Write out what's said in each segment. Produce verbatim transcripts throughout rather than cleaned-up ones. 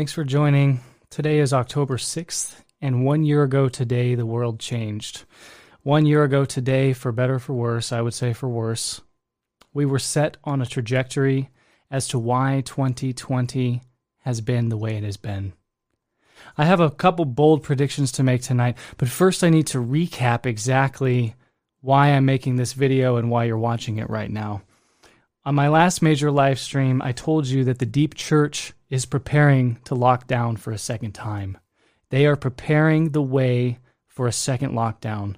Thanks for joining. Today is October sixth, and one year ago today, the world changed. One year ago today, for better or for worse, I would say for worse, we were set on a trajectory as to why twenty twenty has been the way it has been. I have a couple bold predictions to make tonight, but first I need to recap exactly why I'm making this video and why you're watching it right now. On my last major live stream, I told you that the Deep Church is preparing to lock down for a second time. They are preparing the way for a second lockdown.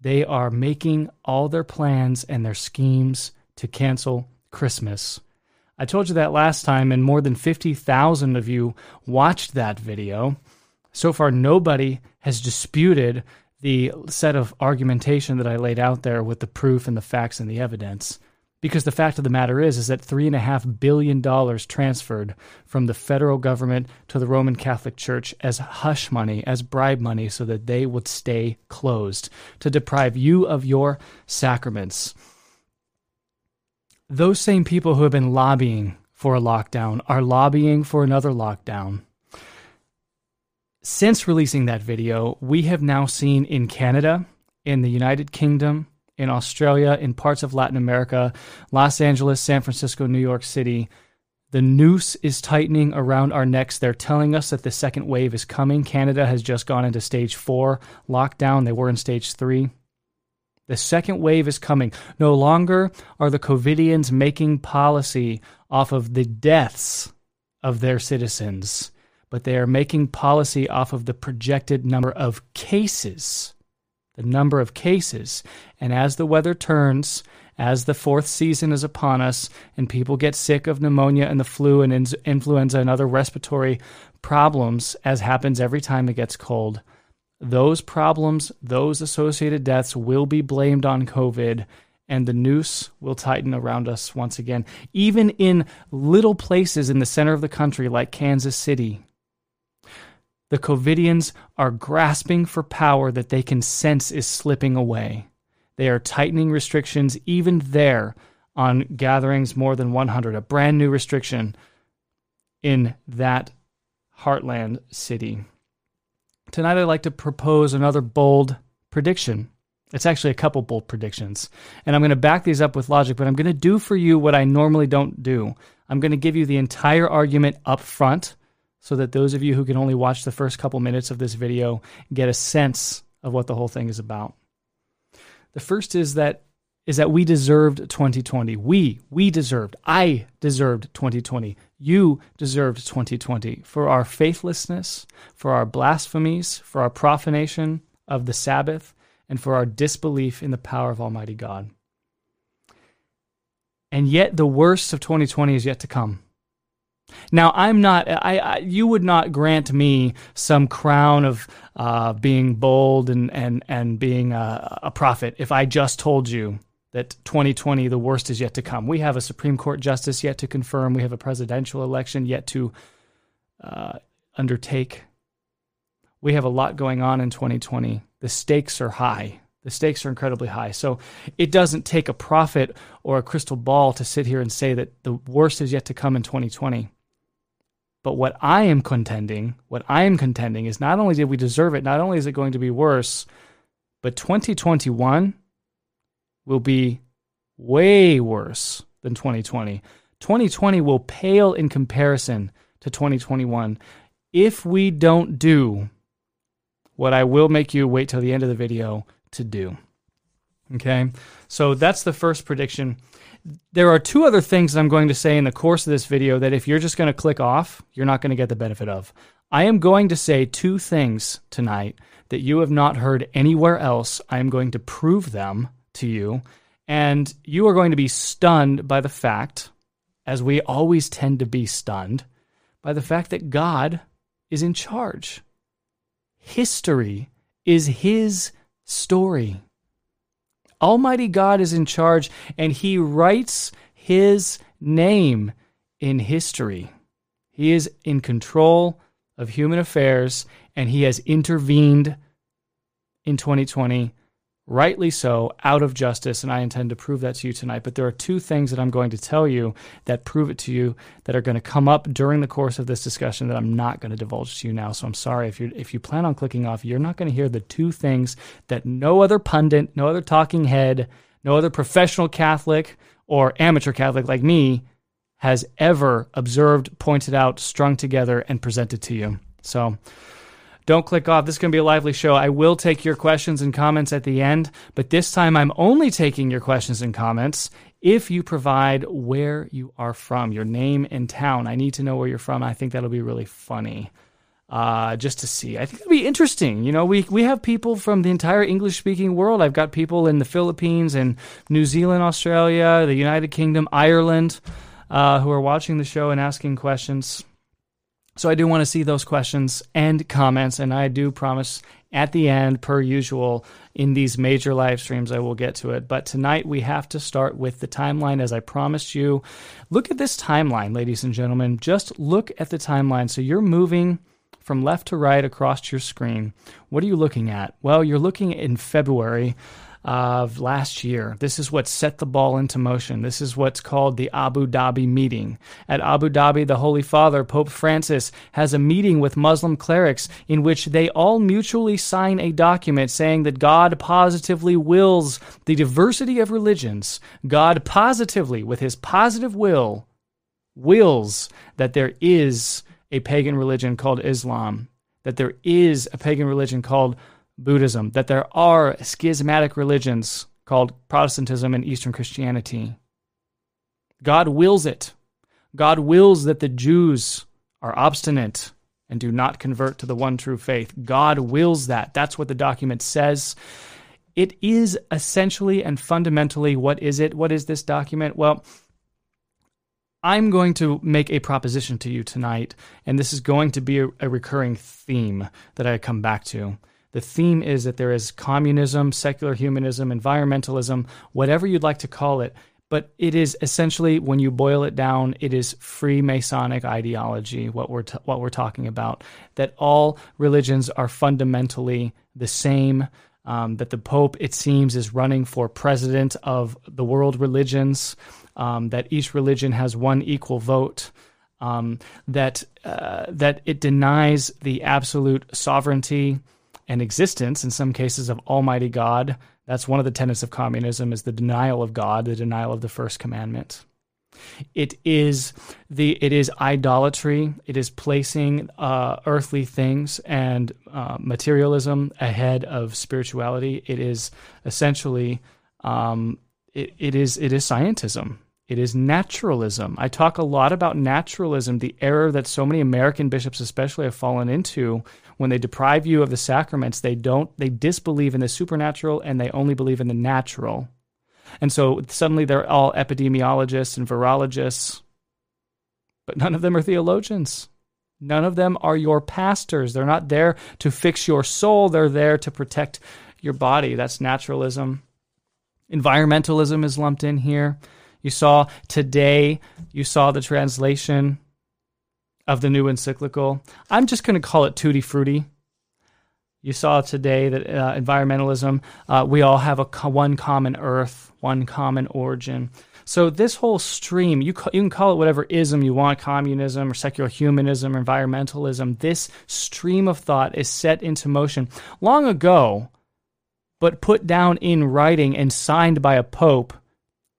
They are making all their plans and their schemes to cancel Christmas. I told you that last time, and more than fifty thousand of you watched that video. So far, nobody has disputed the set of argumentation that I laid out there with the proof and the facts and the evidence. Because the fact of the matter is, is that three point five billion dollars transferred from the federal government to the Roman Catholic Church as hush money, as bribe money, so that they would stay closed, to deprive you of your sacraments. Those same people who have been lobbying for a lockdown are lobbying for another lockdown. Since releasing that video, we have now seen in Canada, in the United Kingdom, in Australia, in parts of Latin America, Los Angeles, San Francisco, New York City, the noose is tightening around our necks. They're telling us that the second wave is coming. Canada has just gone into stage four lockdown. They were in stage three. The second wave is coming. No longer are the COVIDians making policy off of the deaths of their citizens, but they are making policy off of the projected number of cases, the number of cases. And as the weather turns, as the fourth season is upon us, and people get sick of pneumonia and the flu and in- influenza and other respiratory problems, as happens every time it gets cold, those problems, those associated deaths will be blamed on COVID, and the noose will tighten around us once again. Even in little places in the center of the country like Kansas City, the COVIDians are grasping for power that they can sense is slipping away. They are tightening restrictions even there on gatherings more than one hundred, a brand new restriction in that heartland city. Tonight, I'd like to propose another bold prediction. It's actually a couple bold predictions. And I'm going to back these up with logic, but I'm going to do for you what I normally don't do. I'm going to give you the entire argument up front so that those of you who can only watch the first couple minutes of this video get a sense of what the whole thing is about. The first is that is that we deserved twenty twenty. We, we deserved, I deserved twenty twenty. You deserved twenty twenty for our faithlessness, for our blasphemies, for our profanation of the Sabbath, and for our disbelief in the power of Almighty God. And yet the worst of twenty twenty is yet to come. Now, I'm not, I, I you would not grant me some crown of uh, being bold and, and, and being a, a prophet if I just told you that twenty twenty, the worst is yet to come. We have a Supreme Court justice yet to confirm. We have a presidential election yet to uh, undertake. We have a lot going on in twenty twenty. The stakes are high. The stakes are incredibly high. So it doesn't take a prophet or a crystal ball to sit here and say that the worst is yet to come in twenty twenty. But what I am contending, what I am contending is not only did we deserve it, not only is it going to be worse, but twenty twenty-one... will be way worse than twenty twenty. twenty twenty will pale in comparison to twenty twenty-one if we don't do what I will make you wait till the end of the video to do. Okay? So that's the first prediction. There are two other things that I'm going to say in the course of this video that if you're just going to click off, you're not going to get the benefit of. I am going to say two things tonight that you have not heard anywhere else. I am going to prove them to you, and you are going to be stunned by the fact, as we always tend to be stunned, by the fact that God is in charge. History is His story. Almighty God is in charge, and He writes His name in history. He is in control of human affairs, and He has intervened in twenty twenty rightly so, out of justice, and I intend to prove that to you tonight. But there are two things that I'm going to tell you that prove it to you that are going to come up during the course of this discussion that I'm not going to divulge to you now. So I'm sorry. If you if you plan on clicking off, you're not going to hear the two things that no other pundit, no other talking head, no other professional Catholic or amateur Catholic like me has ever observed, pointed out, strung together, and presented to you. So don't click off. This is going to be a lively show. I will take your questions and comments at the end, but this time I'm only taking your questions and comments if you provide where you are from, your name and town. I need to know where you're from. I think that'll be really funny uh, just to see. I think it'll be interesting. You know, we, we have people from the entire English-speaking world. I've got people in the Philippines and New Zealand, Australia, the United Kingdom, Ireland, uh, who are watching the show and asking questions. So I do want to see those questions and comments, and I do promise at the end, per usual, in these major live streams, I will get to it. But tonight we have to start with the timeline, as I promised you. Look at this timeline, ladies and gentlemen. Just look at the timeline. So you're moving from left to right across your screen. What are you looking at? Well, you're looking in February of last year. This is what set the ball into motion. This is what's called the Abu Dhabi meeting. At Abu Dhabi, the Holy Father, Pope Francis, has a meeting with Muslim clerics in which they all mutually sign a document saying that God positively wills the diversity of religions. God positively, with his positive will, wills that there is a pagan religion called Islam, that there is a pagan religion called Buddhism, that there are schismatic religions called Protestantism and Eastern Christianity. God wills it. God wills that the Jews are obstinate and do not convert to the one true faith. God wills that. That's what the document says. It is essentially and fundamentally, what is it? What is this document? Well, I'm going to make a proposition to you tonight, and this is going to be a, a recurring theme that I come back to. The theme is that there is communism, secular humanism, environmentalism, whatever you'd like to call it. But it is essentially, when you boil it down, it is Freemasonic ideology, what we're t- what we're talking about, that all religions are fundamentally the same, um, that the Pope, it seems, is running for president of the world religions, um, that each religion has one equal vote. Um, that uh, that it denies the absolute sovereignty and existence, in some cases, of Almighty God. That's one of the tenets of communism, is the denial of God, the denial of the first commandment. It is the it is idolatry. It is placing uh, earthly things and uh, materialism ahead of spirituality. It is essentially um, it, it is it is scientism. It is naturalism. I talk a lot about naturalism, the error that so many American bishops especially have fallen into. When they deprive you of the sacraments, they don't, they disbelieve in the supernatural, and they only believe in the natural. And so suddenly they're all epidemiologists and virologists, but none of them are theologians. None of them are your pastors. They're not there to fix your soul. They're there to protect your body. That's naturalism. Environmentalism is lumped in here. You saw today, you saw the translation of the new encyclical. I'm just going to call it Tutti Frutti. You saw today that uh, environmentalism, uh, we all have a co- one common earth, one common origin. So this whole stream, you, ca- you can call it whatever ism you want, communism or secular humanism, or environmentalism, this stream of thought is set into motion long ago, but put down in writing and signed by a pope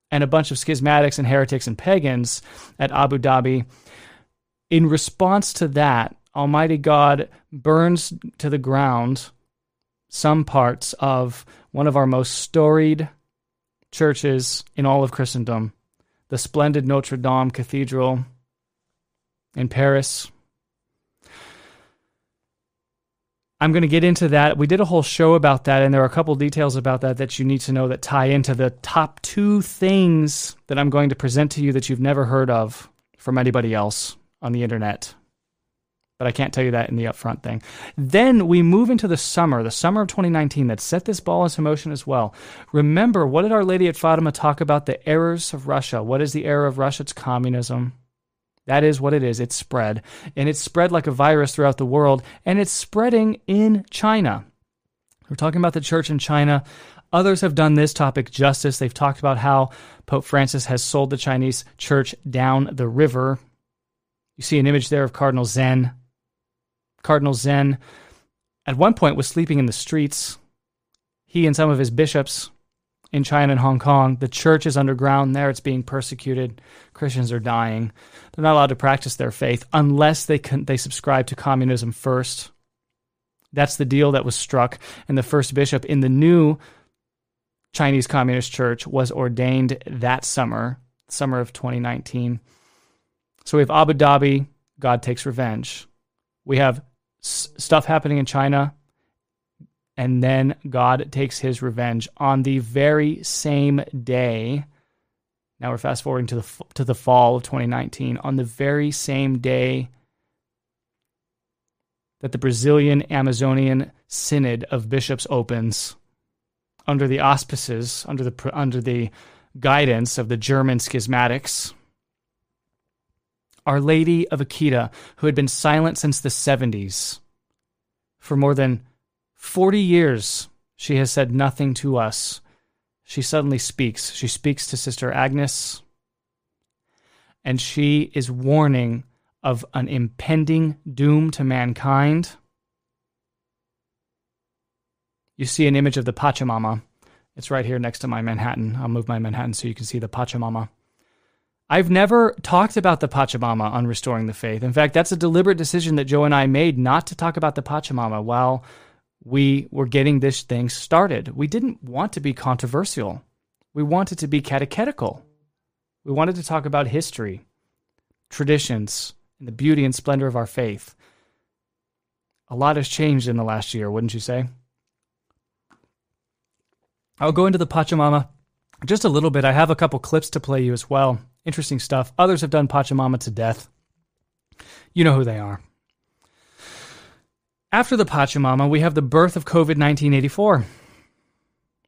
and a bunch of schismatics and heretics and pagans at Abu Dhabi. In response to that, Almighty God burns to the ground some parts of one of our most storied churches in all of Christendom, the splendid Notre Dame Cathedral in Paris. I'm going to get into that. We did a whole show about that, and there are a couple details about that that you need to know that tie into the top two things that I'm going to present to you that you've never heard of from anybody else on the internet. But I can't tell you that in the upfront thing. Then we move into the summer, the summer of twenty nineteen, that set this ball into motion as well. Remember, what did Our Lady at Fatima talk about? The errors of Russia. What is the error of Russia? It's communism. That is what it is. It's spread. And it's spread like a virus throughout the world. And it's spreading in China. We're talking about the church in China Others have done this topic justice. They've talked about how Pope Francis has sold the Chinese church down the river. You see an image there of Cardinal Zen. Cardinal Zen, at one point, was sleeping in the streets. He and some of his bishops in China and Hong Kong. The church is underground there. It's being persecuted. Christians are dying. They're not allowed to practice their faith unless they can, they subscribe to communism first. That's the deal that was struck. And the first bishop in the new Chinese Communist Church was ordained that summer, summer of twenty nineteen. So we have Abu Dhabi, God takes revenge. We have s- stuff happening in China, and then God takes his revenge on the very same day. Now we're fast forwarding to the f- to the fall of twenty nineteen. On the very same day that the Brazilian Amazonian Synod of Bishops opens, under the auspices, under the under the guidance of the German schismatics, Our Lady of Akita, who had been silent since the seventies, for more than forty years, she has said nothing to us. She suddenly speaks. She speaks to Sister Agnes, and she is warning of an impending doom to mankind. You see an image of the Pachamama. It's right here next to my Manhattan. I'll move my Manhattan so you can see the Pachamama. I've never talked about the Pachamama on Restoring the Faith. In fact, that's a deliberate decision that Joe and I made, not to talk about the Pachamama while we were getting this thing started. We didn't want to be controversial. We wanted to be catechetical. We wanted to talk about history, traditions, and the beauty and splendor of our faith. A lot has changed in the last year, wouldn't you say? I'll go into the Pachamama just a little bit. I have a couple clips to play you as well. Interesting stuff. Others have done Pachamama to death. You know who they are. After the Pachamama, we have the birth of covid nineteen eighty-four.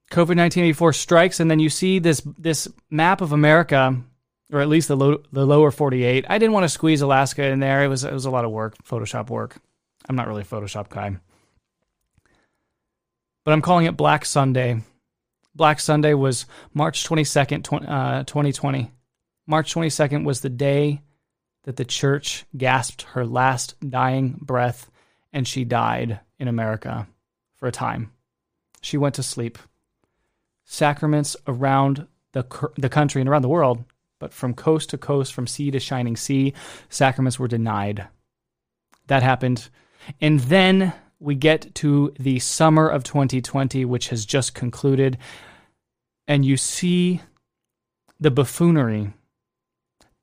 covid nineteen eighty-four strikes, and then you see this this map of America, or at least the low, the lower forty-eight. I didn't want to squeeze Alaska in there. It was it was a lot of work, Photoshop work. I'm not really a Photoshop guy. But I'm calling it Black Sunday. Black Sunday was March twenty-second, twenty twenty. March twenty-second was the day that the church gasped her last dying breath, and she died in America for a time. She went to sleep. Sacraments around the the country and around the world, but from coast to coast, from sea to shining sea, sacraments were denied. That happened. And then we get to the summer of twenty twenty, which has just concluded, and you see the buffoonery,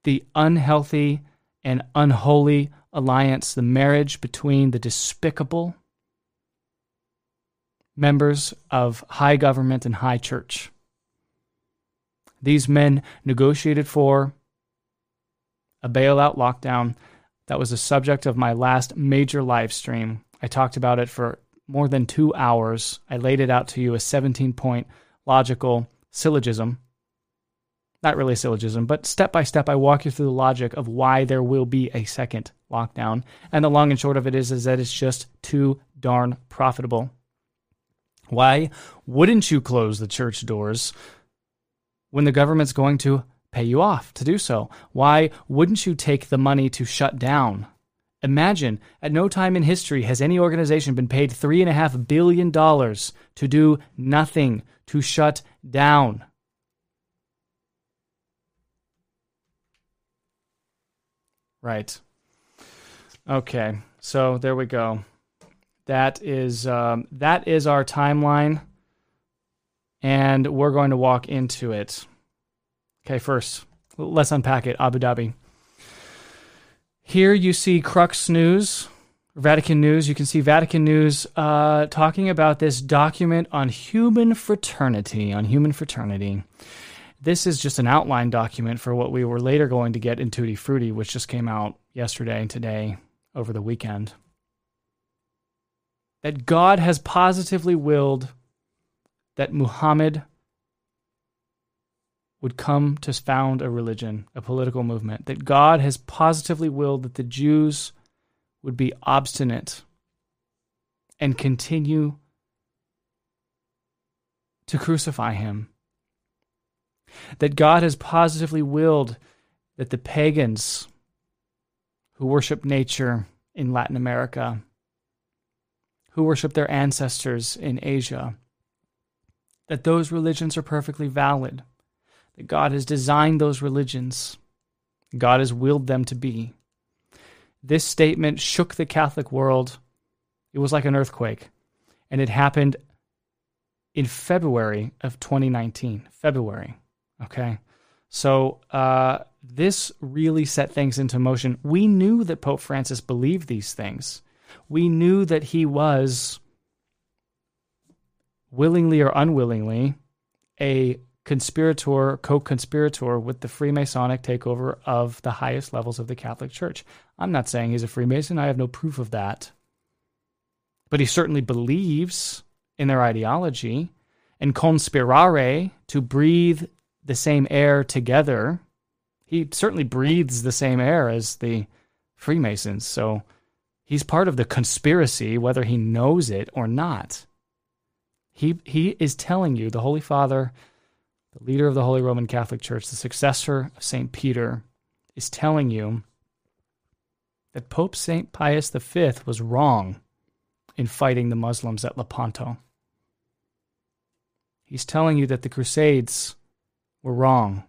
the unhealthy and unholy alliance, the marriage between the despicable members of high government and high church. These men negotiated for a bailout lockdown. That was the subject of my last major live stream. I talked about it for more than two hours. I laid it out to you, a seventeen-point logical syllogism. Not really a syllogism, but step by step, I walk you through the logic of why there will be a second lockdown. And the long and short of it is, is that it's just too darn profitable. Why wouldn't you close the church doors when the government's going to pay you off to do so? Why wouldn't you take the money to shut down? Imagine, at no time in history has any organization been paid three point five billion dollars to do nothing, to shut down. Right. Okay, so there we go. That is um, that is our timeline, and we're going to walk into it. Okay, first, let's unpack it, Abu Dhabi. Here you see Crux News, Vatican News. You can see Vatican News uh, talking about this document on human fraternity, on human fraternity. This is just an outline document for what we were later going to get in Tutti Frutti, which just came out yesterday and today over the weekend. That God has positively willed that Muhammad would come to found a religion, a political movement, that God has positively willed that the Jews would be obstinate and continue to crucify him. That God has positively willed that the pagans who worship nature in Latin America, who worship their ancestors in Asia, that those religions are perfectly valid, that God has designed those religions, God has willed them to be. This statement shook the Catholic world. It was like an earthquake, and it happened in February of twenty nineteen. February, okay? So uh, this really set things into motion. We knew that Pope Francis believed these things. We knew that he was, willingly or unwillingly, a conspirator, co-conspirator with the Freemasonic takeover of the highest levels of the Catholic Church. I'm not saying he's a Freemason. I have no proof of that. But he certainly believes in their ideology, and conspirare, to breathe the same air together. He certainly breathes the same air as the Freemasons, so he's part of the conspiracy, whether he knows it or not. He he is telling you, the Holy Father, the leader of the Holy Roman Catholic Church, the successor of Saint Peter, is telling you that Pope Saint Pius the Fifth was wrong in fighting the Muslims at Lepanto. He's telling you that the Crusades were wrong,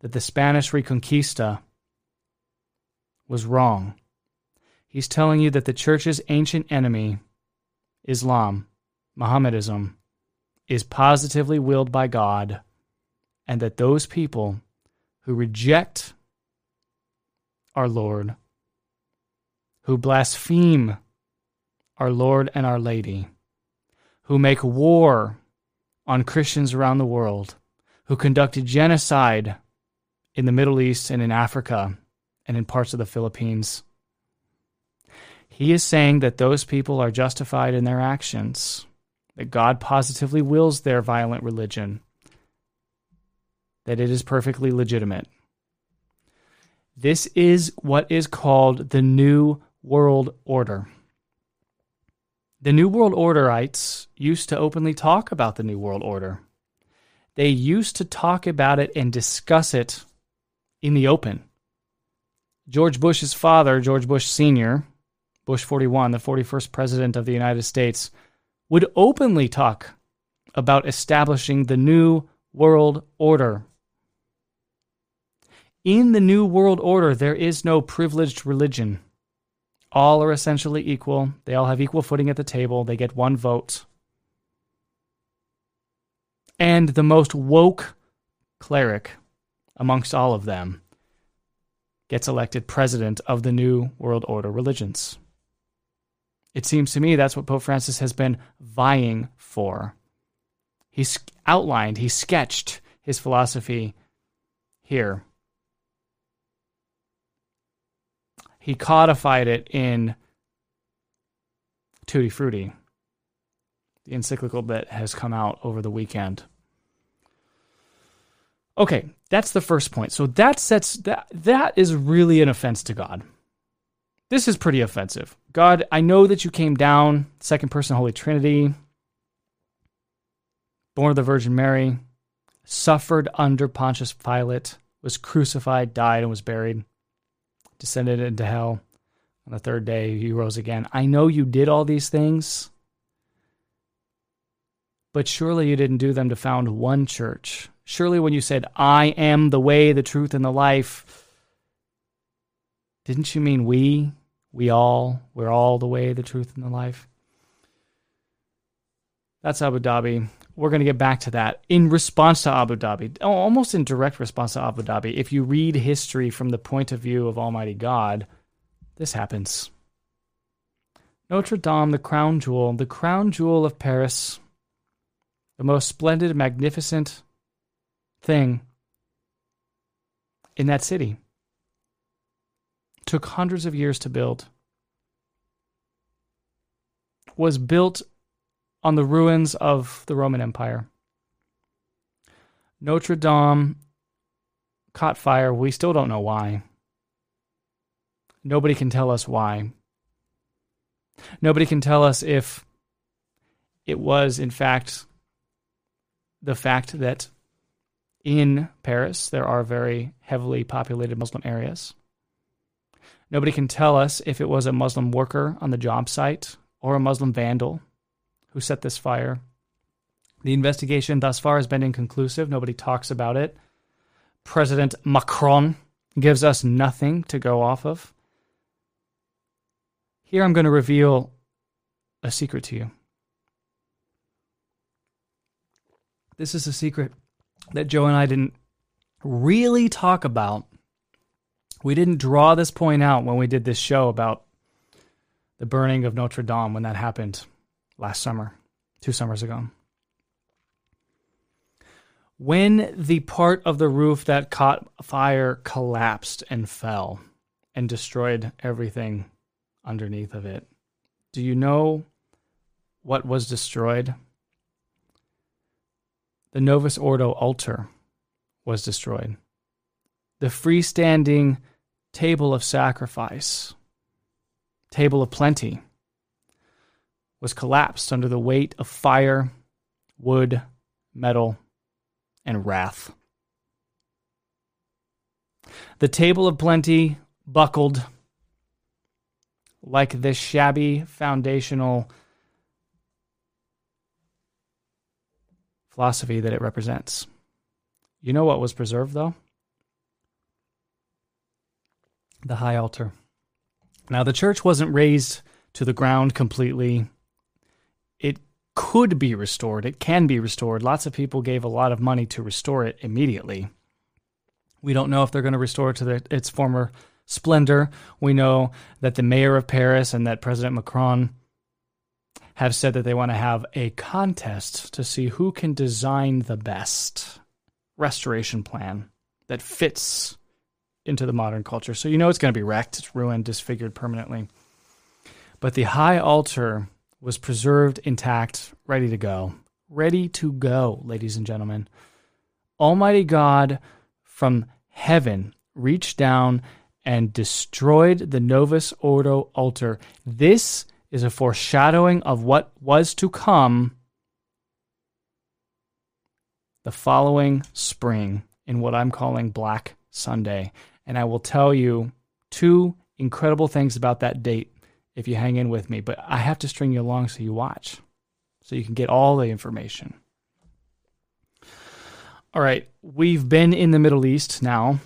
that the Spanish Reconquista was wrong. He's telling you that the Church's ancient enemy, Islam, Mohammedism, is positively willed by God, and that those people who reject our Lord, who blaspheme our Lord and Our Lady, who make war on Christians around the world, who conducted genocide in the Middle East and in Africa and in parts of the Philippines. He is saying that those people are justified in their actions, that God positively wills their violent religion, that it is perfectly legitimate. This is what is called the New World Order. The New World Orderites used to openly talk about the New World Order. They used to talk about it and discuss it in the open. George Bush's father, George Bush Senior, Bush forty-one, the forty-first president of the United States, would openly talk about establishing the New World Order. In the New World Order, there is no privileged religion. All are essentially equal. They all have equal footing at the table. They get one vote. And the most woke cleric amongst all of them gets elected president of the New World Order religions. It seems to me that's what Pope Francis has been vying for. He's outlined, he sketched his philosophy here. He codified it in Tutti Frutti, the encyclical that has come out over the weekend. Okay, that's the first point. So that sets that that is really an offense to God. This is pretty offensive. God, I know that you came down, second person Holy Trinity, born of the Virgin Mary, suffered under Pontius Pilate, was crucified, died, and was buried. Descended into hell. On the third day, he rose again. I know you did all these things, but surely you didn't do them to found one church. Surely when you said, I am the way, the truth, and the life, didn't you mean we, we all, we're all the way, the truth, and the life? That's Abu Dhabi. We're going to get back to that in response to Abu Dhabi, almost in direct response to Abu Dhabi. If you read history from the point of view of Almighty God, this happens. Notre Dame, the crown jewel, the crown jewel of Paris, the most splendid, magnificent thing in that city, took hundreds of years to build, was built on the ruins of the Roman Empire. Notre Dame caught fire. We still don't know why. Nobody can tell us why. Nobody can tell us if it was, in fact, the fact that in Paris there are very heavily populated Muslim areas. Nobody can tell us if it was a Muslim worker on the job site or a Muslim vandal who set this fire. The investigation thus far has been inconclusive. Nobody talks about it. President Macron gives us nothing to go off of. Here I'm going to reveal a secret to you. This is a secret that Joe and I didn't really talk about. We didn't draw this point out when we did this show about the burning of Notre Dame when that happened last summer, two summers ago. When the part of the roof that caught fire collapsed and fell and destroyed everything underneath of it, do you know what was destroyed? The Novus Ordo altar was destroyed. The freestanding table of sacrifice, table of plenty, was collapsed under the weight of fire, wood, metal, and wrath. The table of plenty buckled like this shabby foundational philosophy that it represents. You know what was preserved, though? The high altar. Now, the church wasn't razed to the ground completely. It could be restored. It can be restored. Lots of people gave a lot of money to restore it immediately. We don't know if they're going to restore it to the, its former splendor. We know that the mayor of Paris and that President Macron have said that they want to have a contest to see who can design the best restoration plan that fits into the modern culture. So you know it's going to be wrecked, it's ruined, disfigured permanently. But the high altar was preserved intact, ready to go. Ready to go, ladies and gentlemen. Almighty God from heaven reached down and destroyed the Novus Ordo altar. This is a foreshadowing of what was to come the following spring in what I'm calling Black Sunday. And I will tell you two incredible things about that date if you hang in with me. But I have to string you along so you watch, so you can get all the information. All right, we've been in the Middle East now.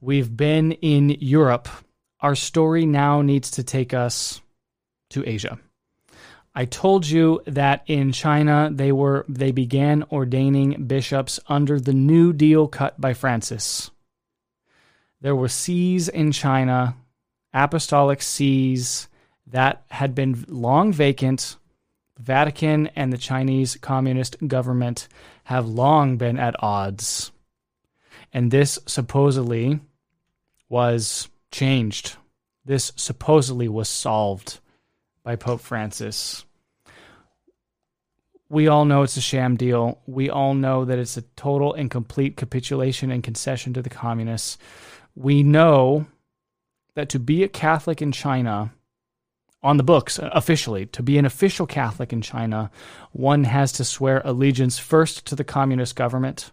We've been in Europe. Our story now needs to take us to Asia. I told you that in China they were they began ordaining bishops under the New Deal cut by Francis. There were sees in China, apostolic sees that had been long vacant. The Vatican and the Chinese communist government have long been at odds. And this supposedly was changed. This supposedly was solved by Pope Francis. We all know it's a sham deal. We all know that it's a total and complete capitulation and concession to the communists. We know that to be a Catholic in China, on the books, officially, to be an official Catholic in China, one has to swear allegiance first to the communist government,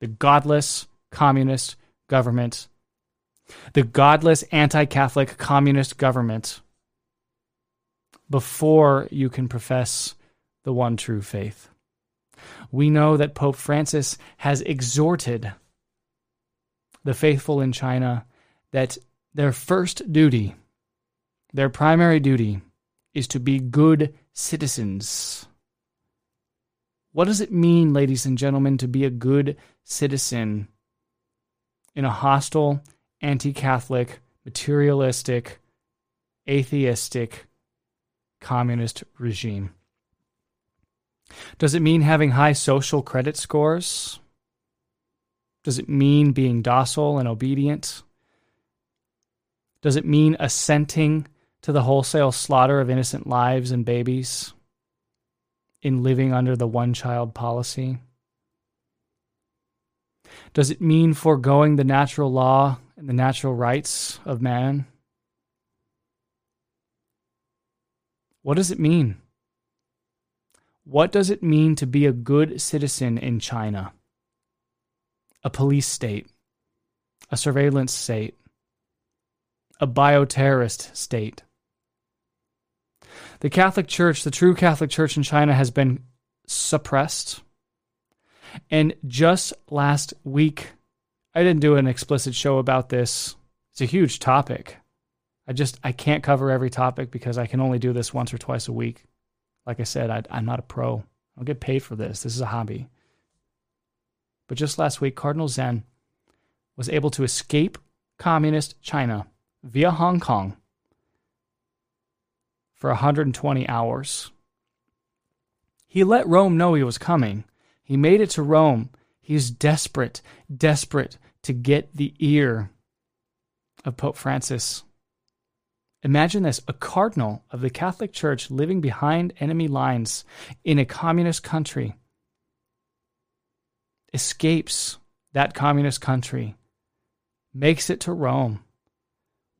the godless communist government, the godless anti-Catholic communist government, before you can profess the one true faith. We know that Pope Francis has exhorted the faithful in China that their first duty, their primary duty, is to be good citizens. What does it mean, ladies and gentlemen, to be a good citizen in a hostile, anti-Catholic, materialistic, atheistic, communist regime? Does it mean having high social credit scores? Does it mean being docile and obedient? Does it mean assenting to the wholesale slaughter of innocent lives and babies in living under the one-child policy? Does it mean foregoing the natural law and the natural rights of man? What does it mean? What does it mean to be a good citizen in China? A police state, a surveillance state, a bioterrorist state. The Catholic Church, the true Catholic Church in China, has been suppressed. And just last week, I didn't do an explicit show about this. It's a huge topic. I just, I can't cover every topic because I can only do this once or twice a week. Like I said, I, I'm not a pro. I don't get paid for this. This is a hobby. But just last week, Cardinal Zen was able to escape communist China via Hong Kong for one hundred twenty hours. He let Rome know he was coming. He made it to Rome. He's desperate, desperate to get the ear of Pope Francis. Imagine this, a cardinal of the Catholic Church living behind enemy lines in a communist country escapes that communist country, makes it to Rome.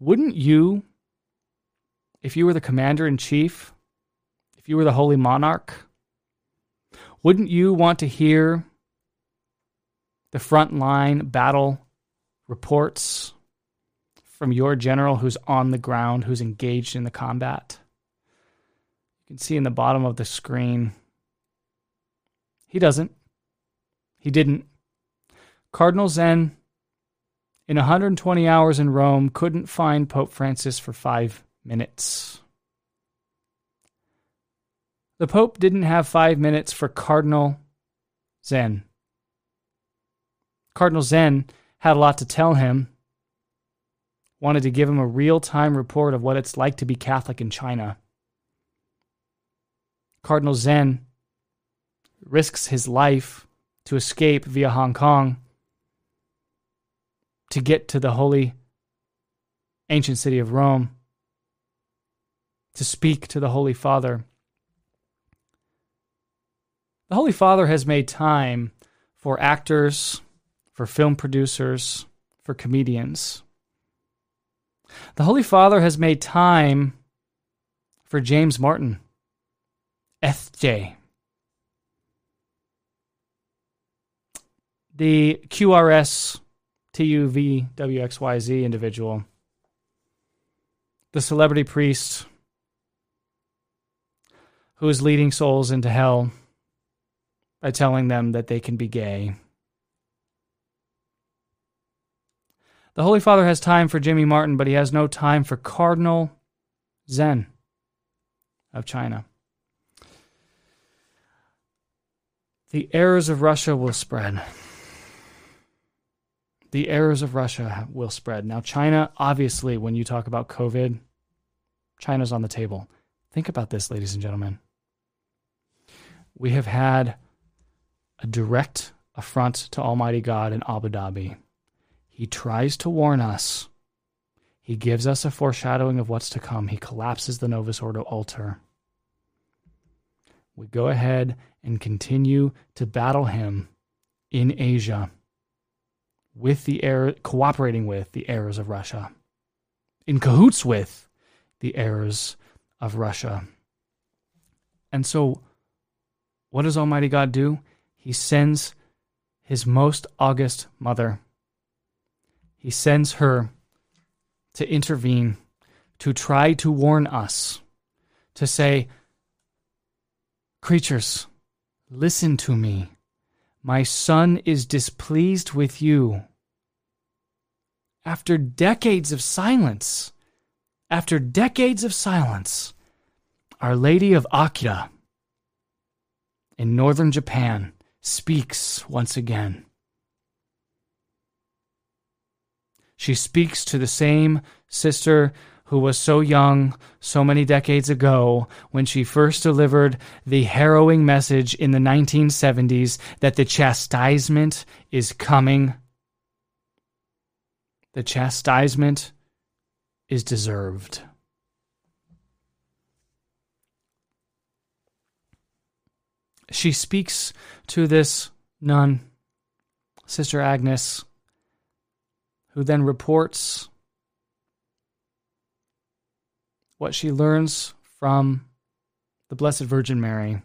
Wouldn't you, if you were the commander-in-chief, if you were the holy monarch, wouldn't you want to hear the frontline battle reports from your general who's on the ground, who's engaged in the combat? You can see in the bottom of the screen, he doesn't. He didn't. Cardinal Zen, in one hundred twenty hours in Rome, couldn't find Pope Francis for five minutes. The Pope didn't have five minutes for Cardinal Zen. Cardinal Zen had a lot to tell him, wanted to give him a real-time report of what it's like to be Catholic in China. Cardinal Zen risks his life to escape via Hong Kong to get to the holy ancient city of Rome, to speak to the Holy Father. The Holy Father has made time for actors, for film producers, for comedians. The Holy Father has made time for James Martin, F J. The Q R S T U V W X Y Z individual, the celebrity priest who is leading souls into hell by telling them that they can be gay. The Holy Father has time for Jimmy Martin, but he has no time for Cardinal Zen of China. The errors of Russia will spread. The errors of Russia will spread. Now, China, obviously, when you talk about COVID, China's on the table. Think about this, ladies and gentlemen. We have had a direct affront to Almighty God in Abu Dhabi. He tries to warn us. He gives us a foreshadowing of what's to come. He collapses the Novus Ordo altar. We go ahead and continue to battle him in Asia, with the error, cooperating with the errors of Russia, in cahoots with the errors of Russia. And so, what does Almighty God do? He sends his most august mother. He sends her to intervene, to try to warn us, to say, creatures, listen to me. My son is displeased with you. After decades of silence, after decades of silence, Our Lady of Akita in northern Japan speaks once again. She speaks to the same sister who was so young so many decades ago when she first delivered the harrowing message in the nineteen seventies that the chastisement is coming. The chastisement is deserved. She speaks to this nun, Sister Agnes, who then reports what she learns from the Blessed Virgin Mary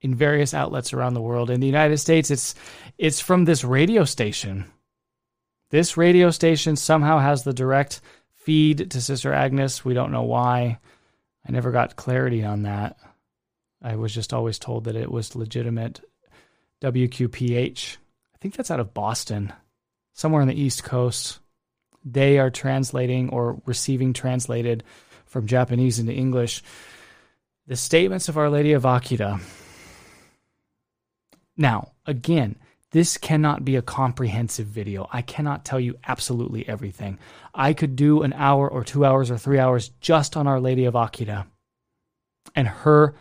in various outlets around the world. In the United States, it's it's from this radio station. This radio station somehow has the direct feed to Sister Agnes. We don't know why. I never got clarity on that. I was just always told that it was legitimate. W Q P H. I think that's out of Boston, somewhere on the East Coast. They are translating or receiving translated from Japanese into English the statements of Our Lady of Akita. Now, again, this cannot be a comprehensive video. I cannot tell you absolutely everything. I could do an hour or two hours or three hours just on Our Lady of Akita and her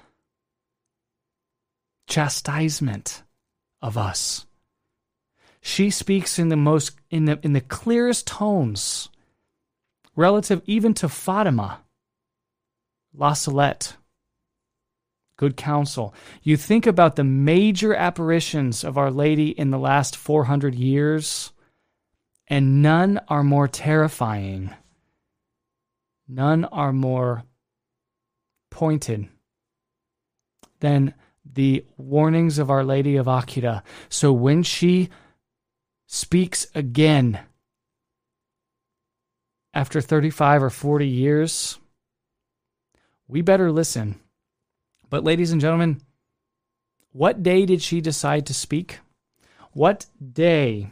chastisement of us. She speaks in the most in the in the clearest tones, relative even to Fatima, La Salette, Good Counsel. You think about the major apparitions of Our Lady in the last four hundred years, and none are more terrifying. None are more pointed than the warnings of Our Lady of Akita. So when she speaks again after thirty-five or forty years, we better listen. But ladies and gentlemen, what day did she decide to speak? What day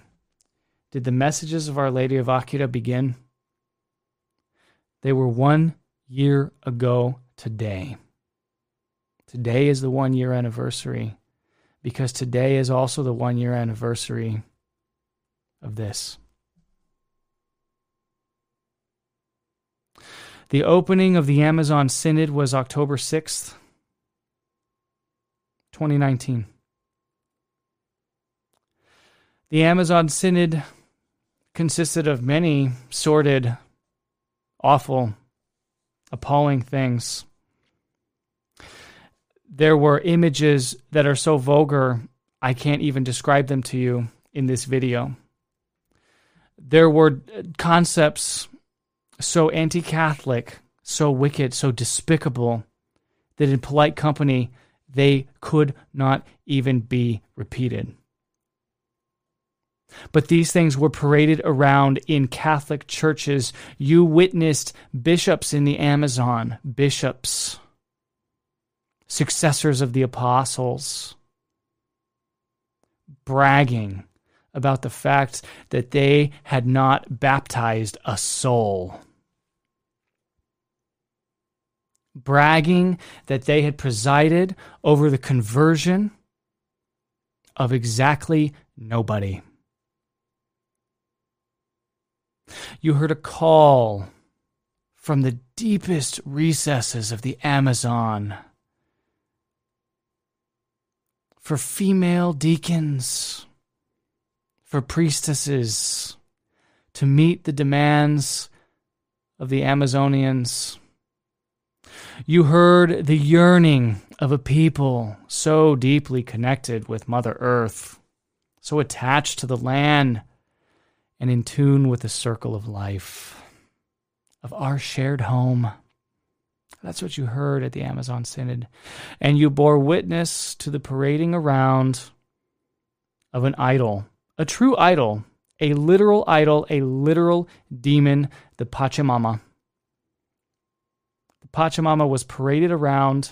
did the messages of Our Lady of Akita begin? They were one year ago today. Today is the one-year anniversary, because today is also the one-year anniversary of this. The opening of the Amazon Synod was October sixth, twenty nineteen. The Amazon Synod consisted of many sordid, awful, appalling things. There were images that are so vulgar, I can't even describe them to you in this video. There were concepts so anti-Catholic, so wicked, so despicable, that in polite company, they could not even be repeated. But these things were paraded around in Catholic churches. You witnessed bishops in the Amazon, bishops, successors of the apostles, bragging about the fact that they had not baptized a soul, bragging that they had presided over the conversion of exactly nobody. You heard a call from the deepest recesses of the Amazon for female deacons, for priestesses, to meet the demands of the Amazonians. You heard the yearning of a people so deeply connected with Mother Earth, so attached to the land and in tune with the circle of life, of our shared home. That's what you heard at the Amazon Synod. And you bore witness to the parading around of an idol, a true idol, a literal idol, a literal demon, the Pachamama. The Pachamama was paraded around.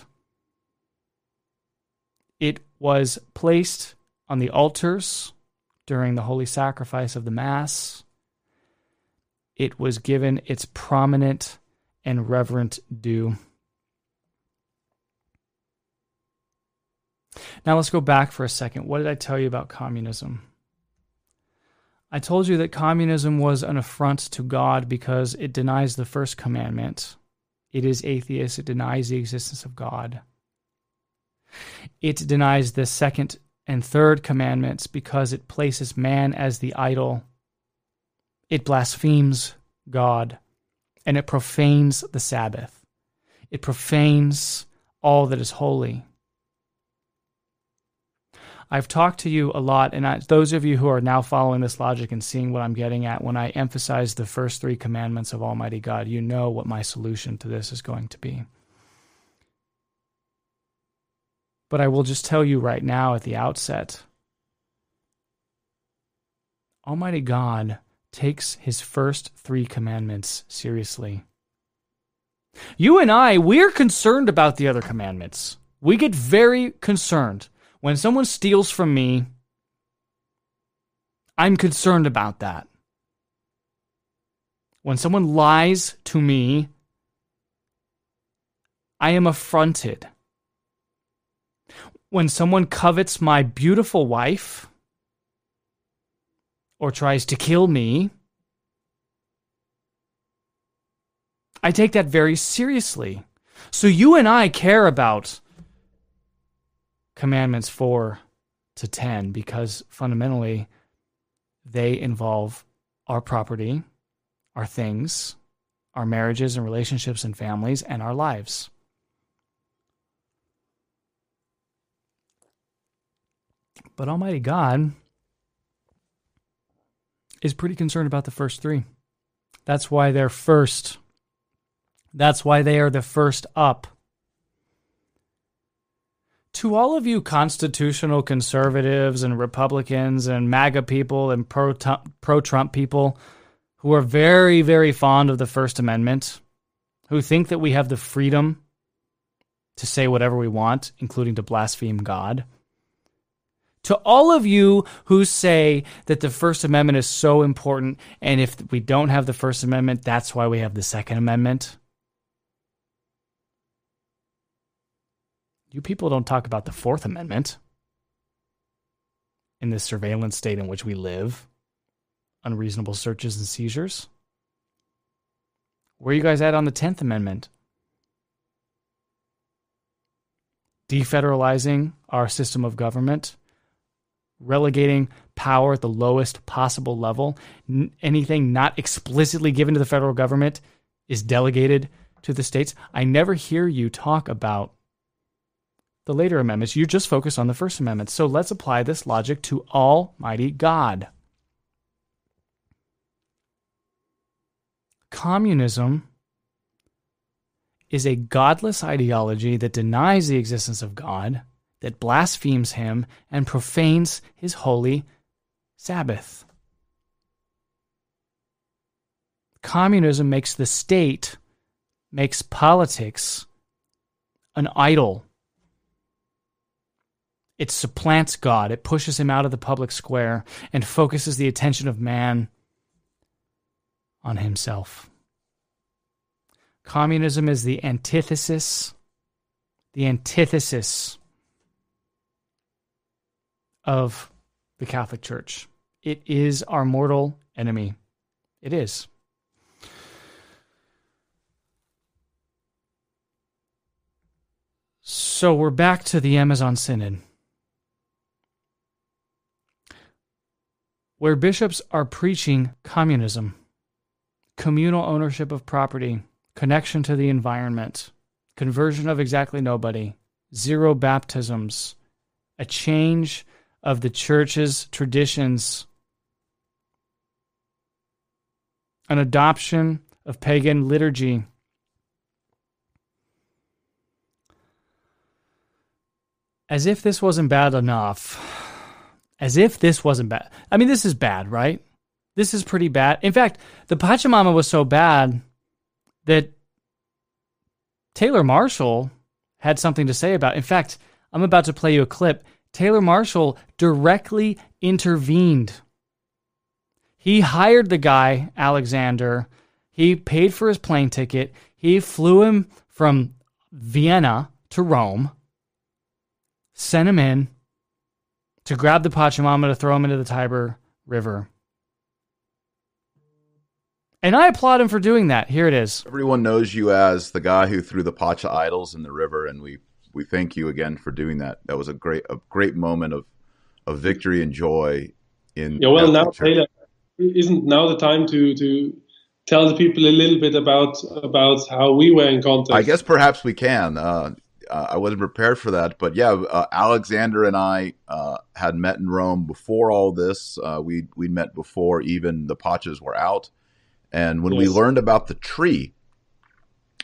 It was placed on the altars during the holy sacrifice of the Mass. It was given its prominent and reverent due. Now let's go back for a second. What did I tell you about communism? I told you that communism was an affront to God because it denies the first commandment. It is atheist. It denies the existence of God. It denies the second and third commandments because it places man as the idol. It blasphemes God. And it profanes the Sabbath. It profanes all that is holy. I've talked to you a lot, and I, those of you who are now following this logic and seeing what I'm getting at, when I emphasize the first three commandments of Almighty God, you know what my solution to this is going to be. But I will just tell you right now at the outset, Almighty God takes his first three commandments seriously. You and I, we're concerned about the other commandments. We get very concerned. When someone steals from me, I'm concerned about that. When someone lies to me, I am affronted. When someone covets my beautiful wife or tries to kill me, I take that very seriously. So you and I care about commandments four to ten because fundamentally they involve our property, our things, our marriages and relationships and families, and our lives. But Almighty God is pretty concerned about the first three. That's why they're first. That's why they are the first up. To all of you constitutional conservatives and Republicans and MAGA people and pro-Trump people who are very, very fond of the First Amendment, who think that we have the freedom to say whatever we want, including to blaspheme God, to all of you who say that the First Amendment is so important, and if we don't have the First Amendment, that's why we have the Second Amendment. You people don't talk about the Fourth Amendment in this surveillance state in which we live. Unreasonable searches and seizures. Where are you guys at on the Tenth Amendment? Defederalizing our system of government. Relegating power at the lowest possible level. N- anything not explicitly given to the federal government is delegated to the states. I never hear you talk about the later amendments. You're just focused on the First Amendment. So let's apply this logic to Almighty God. Communism is a godless ideology that denies the existence of God, that blasphemes him and profanes his holy Sabbath. Communism makes the state, makes politics an idol. It supplants God. It pushes him out of the public square and focuses the attention of man on himself. Communism is the antithesis, the antithesis of the Catholic Church. It is our mortal enemy. It is. So we're back to the Amazon Synod, where bishops are preaching communism, communal ownership of property, connection to the environment, conversion of exactly nobody, zero baptisms, a change of the church's traditions, an adoption of pagan liturgy. As if this wasn't bad enough. As if this wasn't bad. I mean, this is bad, right? This is pretty bad. In fact, the Pachamama was so bad that Taylor Marshall had something to say about it. In fact, I'm about to play you a clip. Taylor Marshall directly intervened. He hired the guy, Alexander. He paid for his plane ticket. He flew him from Vienna to Rome, sent him in to grab the Pachamama to throw him into the Tiber River. And I applaud him for doing that. Here it is. Everyone knows you as the guy who threw the Pacha idols in the river, and we We thank you again for doing that. That was a great, a great moment of, of victory and joy. In yeah, well, now Taylor, isn't now the time to to tell the people a little bit about about how we were in contact? I guess perhaps we can. Uh, uh, I wasn't prepared for that, but yeah, uh, Alexander and I uh, had met in Rome before all this. Uh, we we met before even the Pachas were out, and when yes. we learned about the tree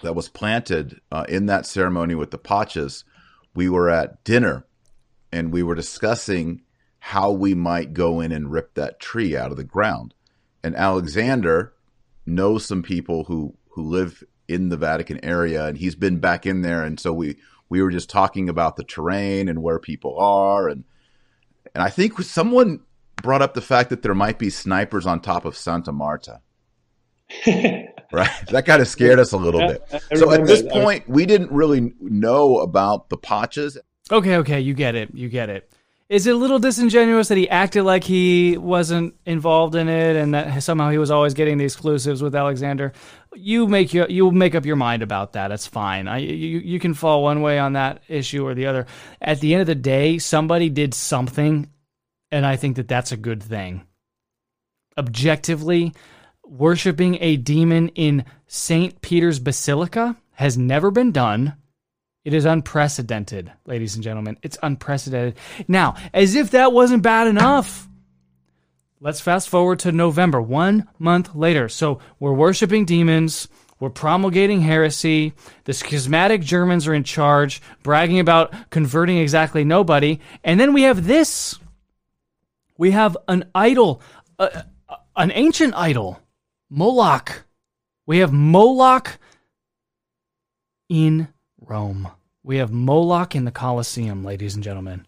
that was planted uh, in that ceremony with the Pachas, we were at dinner and we were discussing how we might go in and rip that tree out of the ground. And Alexander knows some people who, who live in the Vatican area, and he's been back in there. And so we, we were just talking about the terrain and where people are. And, and I think someone brought up the fact that there might be snipers on top of Santa Marta. Right? That kind of scared us a little yeah, bit. So at this point, we didn't really know about the Pachas. Okay, okay. You get it. You get it. Is it a little disingenuous that he acted like he wasn't involved in it and that somehow he was always getting the exclusives with Alexander? You make your, you make up your mind about that. It's fine. I, you, you can fall one way on that issue or the other. At the end of the day, somebody did something, and I think that that's a good thing. Objectively, worshiping a demon in Saint Peter's Basilica has never been done. It is unprecedented, ladies and gentlemen. It's unprecedented. Now, as if that wasn't bad enough, let's fast forward to November, one month later. So we're worshiping demons. We're promulgating heresy. The schismatic Germans are in charge, bragging about converting exactly nobody. And then we have this. We have an idol, uh, an ancient idol, Moloch. We have Moloch in Rome. We have Moloch in the Colosseum, ladies and gentlemen.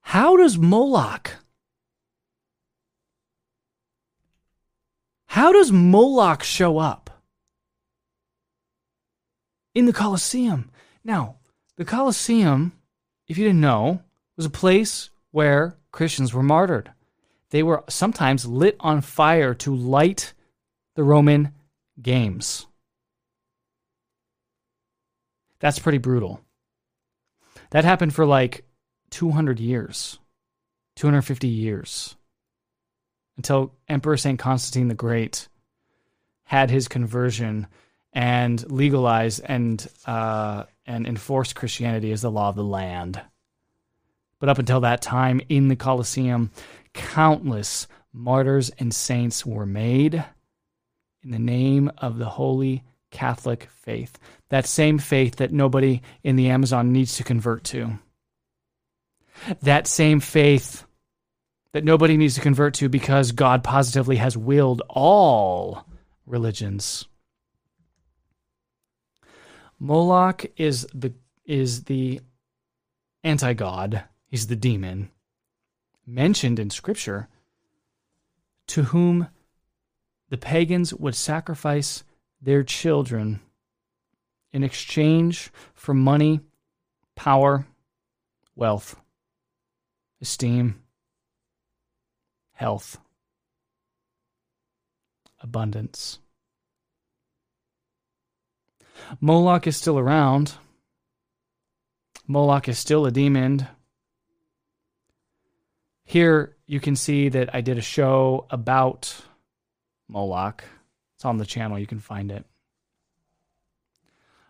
How does Moloch... How does Moloch show up in the Colosseum? Now, the Colosseum, if you didn't know, was a place where Christians were martyred. They were sometimes lit on fire to light the Roman games. That's pretty brutal. That happened for like two hundred years, two hundred fifty years, until Emperor Saint Constantine the Great had his conversion and legalized and uh, and enforced Christianity as the law of the land. But up until that time, in the Colosseum, countless martyrs and saints were made in the name of the Holy Catholic faith, that same faith that nobody in the Amazon needs to convert to. That same faith that nobody needs to convert to because God positively has willed all religions. Moloch is the is the anti-God. He's the demon mentioned in Scripture to whom the pagans would sacrifice their children in exchange for money, power, wealth, esteem, health, abundance. Moloch is still around. Moloch is still a demon. Here you can see that I did a show about Moloch. It's on the channel. You can find it.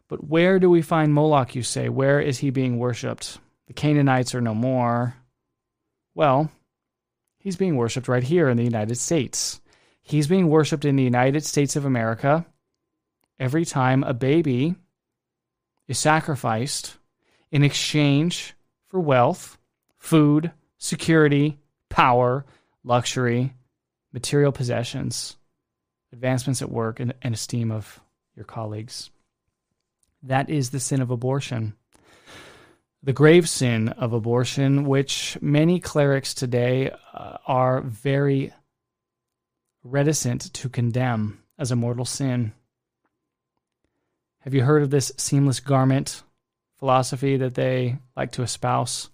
But where do we find Moloch, you say? Where is he being worshipped? The Canaanites are no more. Well, he's being worshipped right here in the United States. He's being worshipped in the United States of America every time a baby is sacrificed in exchange for wealth, food, security, power, luxury, material possessions, advancements at work, and, and esteem of your colleagues. That is the sin of abortion. The grave sin of abortion, which many clerics today uh, are very reticent to condemn as a mortal sin. Have you heard of this seamless garment philosophy that they like to espouse?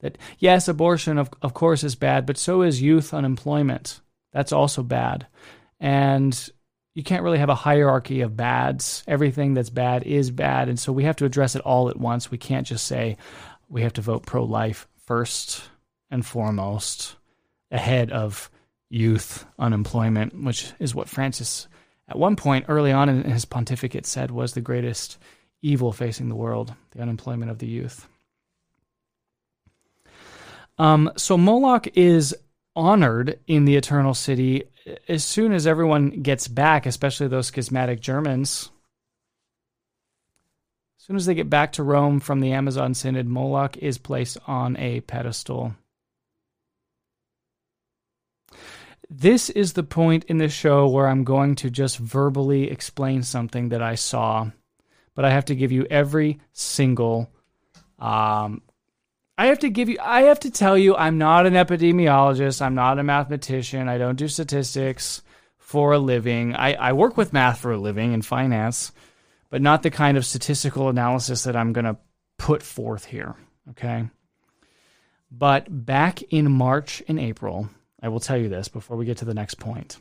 That, yes, abortion, of, of course, is bad, but so is youth unemployment. That's also bad. And you can't really have a hierarchy of bads. Everything that's bad is bad. And so we have to address it all at once. We can't just say we have to vote pro-life first and foremost ahead of youth unemployment, which is what Francis at one point early on in his pontificate said was the greatest evil facing the world, the unemployment of the youth. Um, so Moloch is honored in the Eternal City as soon as everyone gets back, especially those schismatic Germans, as soon as they get back to Rome from the Amazon Synod, Moloch is placed on a pedestal. This is the point in the show where I'm going to just verbally explain something that I saw, but I have to give you every single, um, I have to give you, I have to tell you, I'm not an epidemiologist. I'm not a mathematician. I don't do statistics for a living. I, I work with math for a living in finance, but not the kind of statistical analysis that I'm going to put forth here. Okay. But back in March and April, I will tell you this before we get to the next point.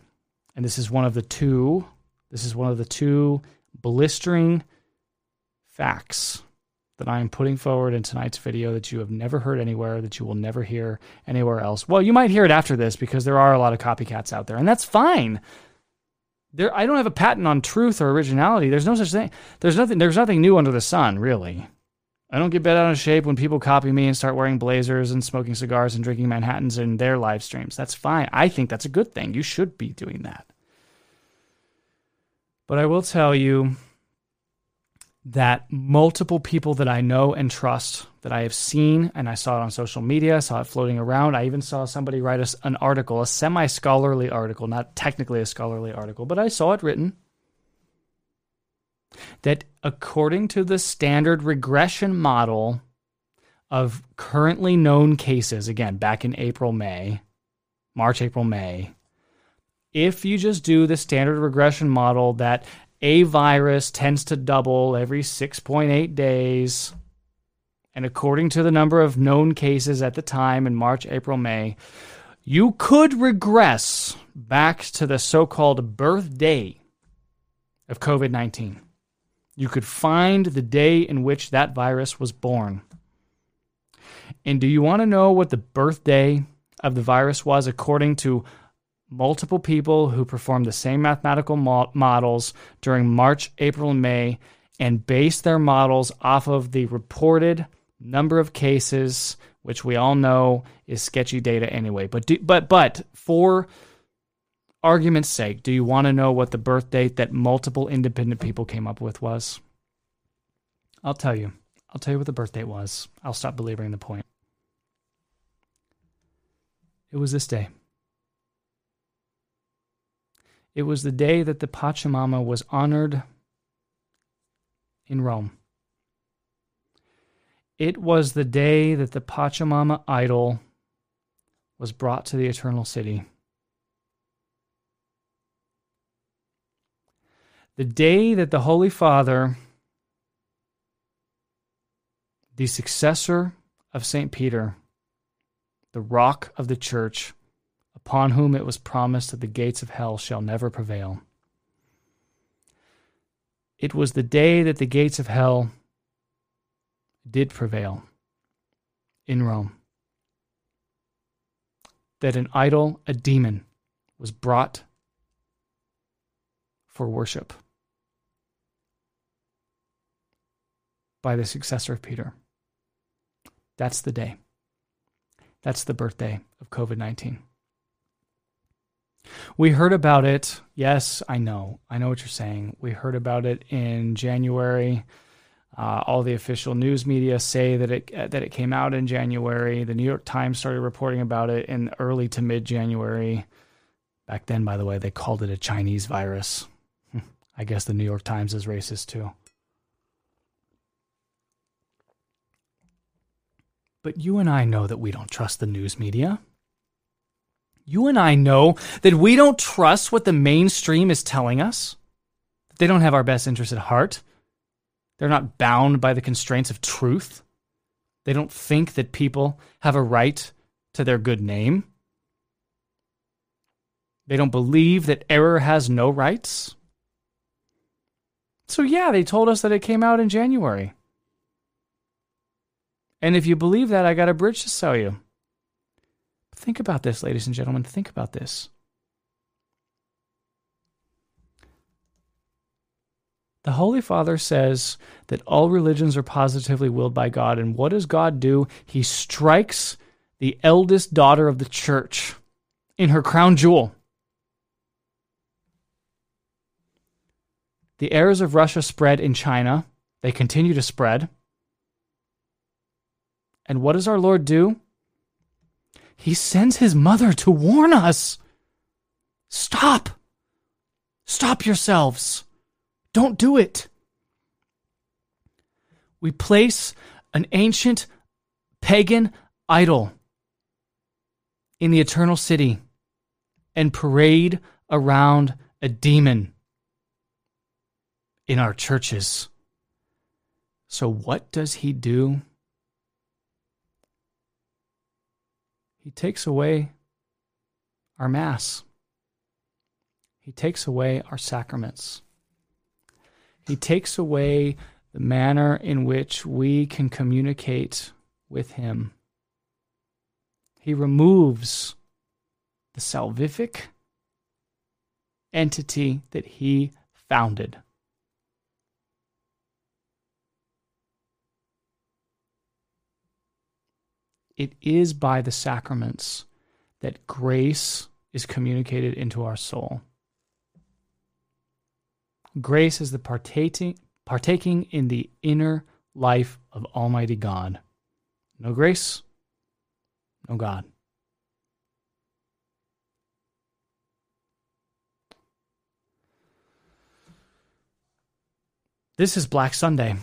And this is one of the two, this is one of the two blistering facts that I am putting forward in tonight's video that you have never heard anywhere, that you will never hear anywhere else. Well, you might hear it after this because there are a lot of copycats out there, and that's fine. There, I don't have a patent on truth or originality. There's no such thing. There's nothing, there's nothing new under the sun, really. I don't get bent out of shape when people copy me and start wearing blazers and smoking cigars and drinking Manhattans in their live streams. That's fine. I think that's a good thing. You should be doing that. But I will tell you that multiple people that I know and trust, that I have seen, and I saw it on social media, saw it floating around. I even saw somebody write us an article, a semi-scholarly article, not technically a scholarly article, but I saw it written, that according to the standard regression model of currently known cases, again, back in April, May, March, April, May, if you just do the standard regression model that a virus tends to double every six point eight days, and according to the number of known cases at the time in March, April, May, you could regress back to the so-called birthday of COVID nineteen. You could find the day in which that virus was born. And do you want to know what the birthday of the virus was according to multiple people who performed the same mathematical mo- models during March, April, and May and based their models off of the reported number of cases, which we all know is sketchy data anyway. But do, but but for argument's sake, do you want to know what the birth date that multiple independent people came up with was? I'll tell you. I'll tell you what the birth date was. I'll stop belaboring the point. It was this day. It was the day that the Pachamama was honored in Rome. It was the day that the Pachamama idol was brought to the Eternal City. The day that the Holy Father, the successor of Saint Peter, the rock of the church, upon whom it was promised that the gates of hell shall never prevail. It was the day that the gates of hell did prevail in Rome. That an idol, a demon, was brought for worship by the successor of Peter. That's the day. That's the birthday of COVID nineteen. We heard about it. Yes, I know. I know what you're saying. We heard about it in January. Uh, all the official news media say that it uh, that it came out in January. The New York Times started reporting about it in early to mid-January. Back then, by the way, they called it a Chinese virus. I guess the New York Times is racist too. But you and I know that we don't trust the news media. You and I know that we don't trust what the mainstream is telling us. They don't have our best interest at heart. They're not bound by the constraints of truth. They don't think that people have a right to their good name. They don't believe that error has no rights. So yeah, they told us that it came out in January. And if you believe that, I got a bridge to sell you. Think about this, ladies and gentlemen. Think about this. The Holy Father says that all religions are positively willed by God. And what does God do? He strikes the eldest daughter of the church in her crown jewel. The errors of Russia spread in China They continue to spread. And what does our Lord do? He sends his mother to warn us. Stop. Stop yourselves. Don't do it. We place an ancient pagan idol in the eternal city and parade around a demon in our churches. So what does he do? He takes away our Mass. He takes away our sacraments. He takes away the manner in which we can communicate with him. He removes the salvific entity that he founded. It is by the sacraments that grace is communicated into our soul. Grace is the partaking, partaking in the inner life of Almighty God. No grace, no God. This is Black Sunday.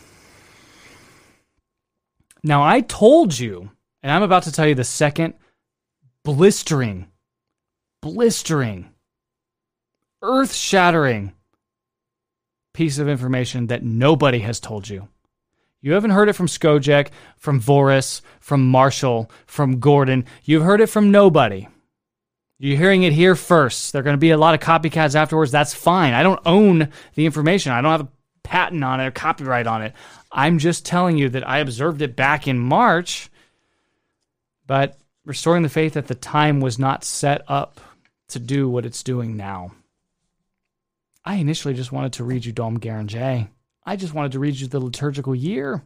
Now, I told you, and I'm about to tell you the second blistering, blistering, earth-shattering piece of information that nobody has told you. You haven't heard it from Skojek, from Voris, from Marshall, from Gordon. You've heard it from nobody. You're hearing it here first. There are going to be a lot of copycats afterwards. That's fine. I don't own the information. I don't have a patent on it or copyright on it. I'm just telling you that I observed it back in March, but Restoring the Faith at the time was not set up to do what it's doing now. I initially just wanted to read you Dom Guéranger. I just wanted to read you the liturgical year.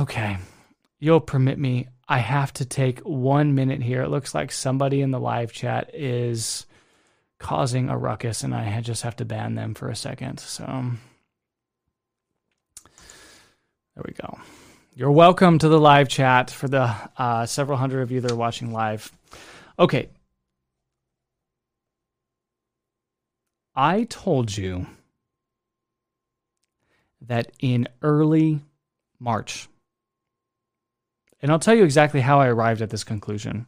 Okay. You'll permit me. I have to take one minute here. It looks like somebody in the live chat is causing a ruckus, and I just have to ban them for a second. So there we go. You're welcome to the live chat for the uh, several hundred of you that are watching live. Okay. I told you that in early March, and I'll tell you exactly how I arrived at this conclusion,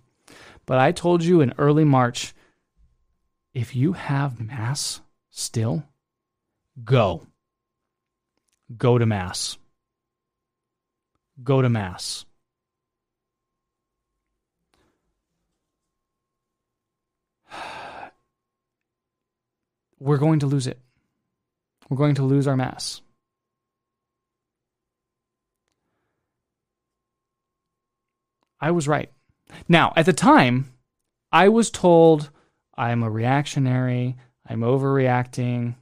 but I told you in early March, if you have Mass still, go. Go to Mass. Go to Mass. We're going to lose it. We're going to lose our Mass. I was right. Now, at the time, I was told I'm a reactionary, I'm overreacting,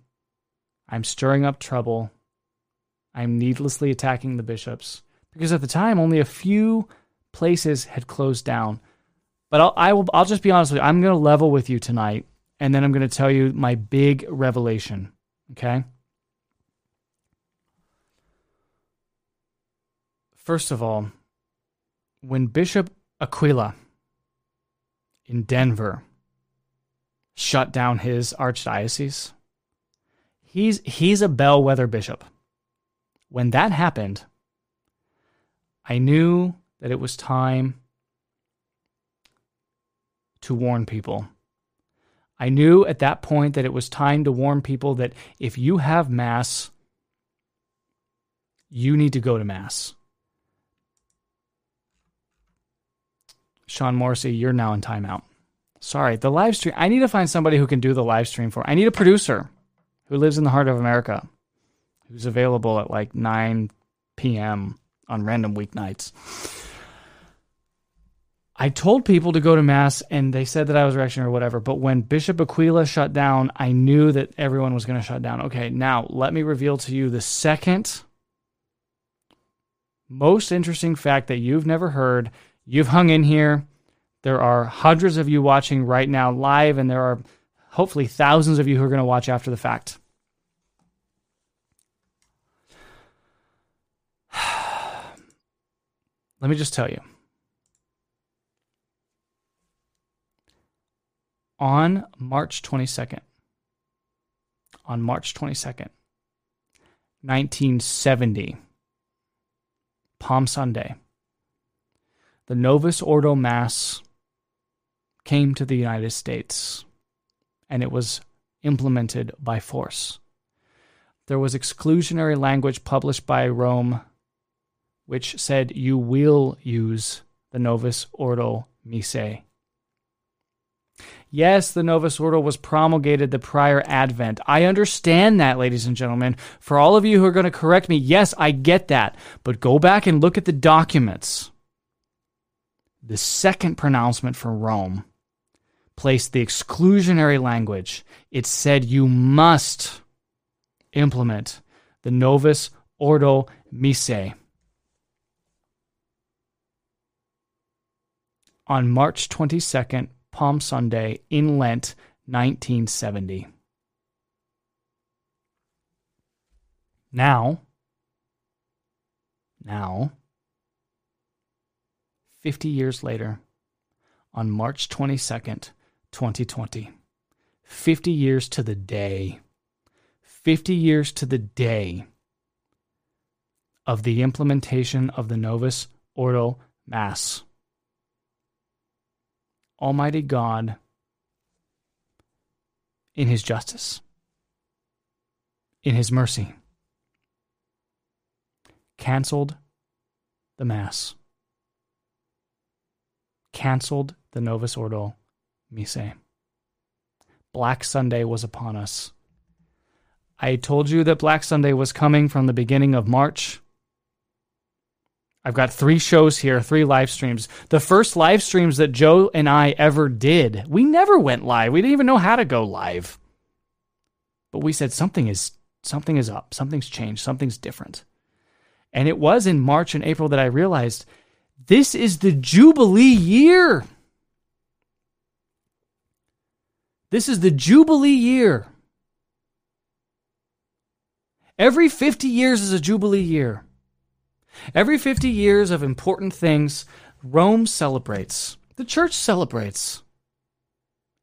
I'm stirring up trouble, I'm needlessly attacking the bishops. Because at the time, only a few places had closed down. But I'll, I will, I'll just be honest with you. I'm going to level with you tonight. And then I'm going to tell you my big revelation, okay? First of all, when Bishop Aquila in Denver shut down his archdiocese, he's he's a bellwether bishop. When that happened, I knew that it was time to warn people. I knew at that point that it was time to warn people that if you have Mass, you need to go to Mass. Sean Morrissey, you're now in timeout. Sorry, the live stream. I need to find somebody who can do the live stream for. I need a producer who lives in the heart of America, who's available at like nine p.m. on random weeknights. I told people to go to Mass, and they said that I was reactionary or whatever, but when Bishop Aquila shut down, I knew that everyone was going to shut down. Okay, now let me reveal to you the second most interesting fact that you've never heard. You've hung in here. There are hundreds of you watching right now live, and there are hopefully thousands of you who are going to watch after the fact. Let me just tell you. On March twenty-second, on March twenty-second, nineteen seventy, Palm Sunday, the Novus Ordo Mass came to the United States, and it was implemented by force. There was exclusionary language published by Rome, which said you will use the Novus Ordo Missae. Yes, the Novus Ordo was promulgated the prior Advent. I understand that, ladies and gentlemen. For all of you who are going to correct me, yes, I get that. But go back and look at the documents. The second pronouncement from Rome placed the exclusionary language. It said you must implement the Novus Ordo Missae. On March twenty-second, Palm Sunday in Lent, nineteen seventy. Now, now, fifty years later, on March twenty-second, twenty twenty, fifty years to the day, fifty years to the day of the implementation of the Novus Ordo Mass, Almighty God, in his justice, in his mercy, canceled the Mass, canceled the Novus Ordo Missae. Black Sunday was upon us. I told you that Black Sunday was coming from the beginning of March. I've got three shows here, three live streams. The first live streams that Joe and I ever did, we never went live. We didn't even know how to go live. But we said something is something is up, something's changed, something's different. And it was in March and April that I realized this is the Jubilee year. This is the Jubilee year. Every fifty years is a Jubilee year. Every fifty years of important things, Rome celebrates. The church celebrates.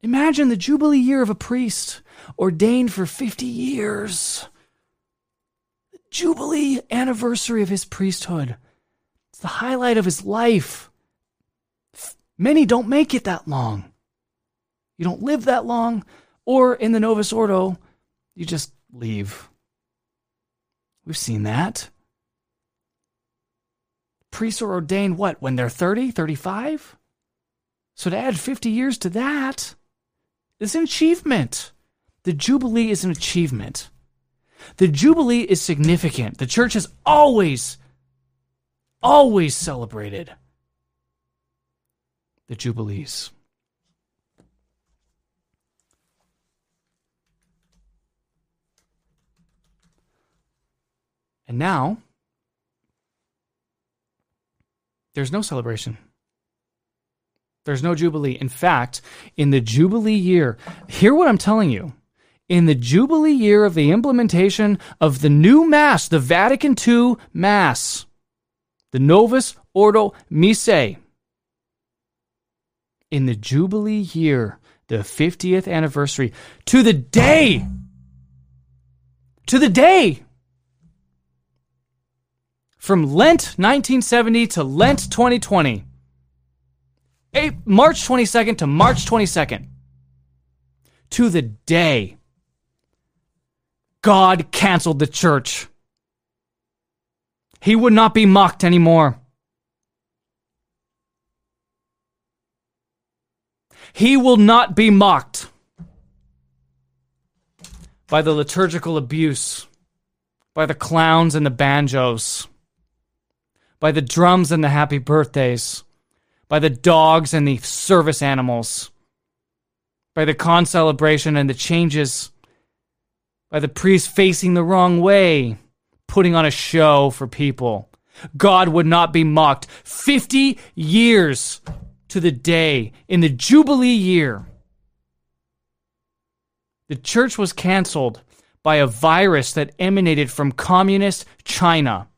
Imagine the Jubilee year of a priest ordained for fifty years. The Jubilee anniversary of his priesthood. It's the highlight of his life. Many don't make it that long. You don't live that long, or in the Novus Ordo, you just leave. We've seen that. Priests are ordained, what, when they're thirty, thirty-five? So to add fifty years to that is an achievement. The Jubilee is an achievement. The Jubilee is significant. The church has always, always celebrated the Jubilees. And now, there's no celebration. There's no Jubilee. In fact, in the Jubilee year, hear what I'm telling you. In the Jubilee year of the implementation of the new Mass, the Vatican Two Mass, the Novus Ordo Missae, in the Jubilee year, the fiftieth anniversary, to the day, to the day, from Lent nineteen seventy to Lent twenty twenty. March twenty-second to March twenty-second. To the day, God canceled the church. He would not be mocked anymore. He will not be mocked by the liturgical abuse, by the clowns and the banjos, by the drums and the happy birthdays, by the dogs and the service animals, by the concelebration and the changes, by the priest facing the wrong way, putting on a show for people. God would not be mocked. Fifty years to the day in the Jubilee year. The church was canceled by a virus that emanated from communist China,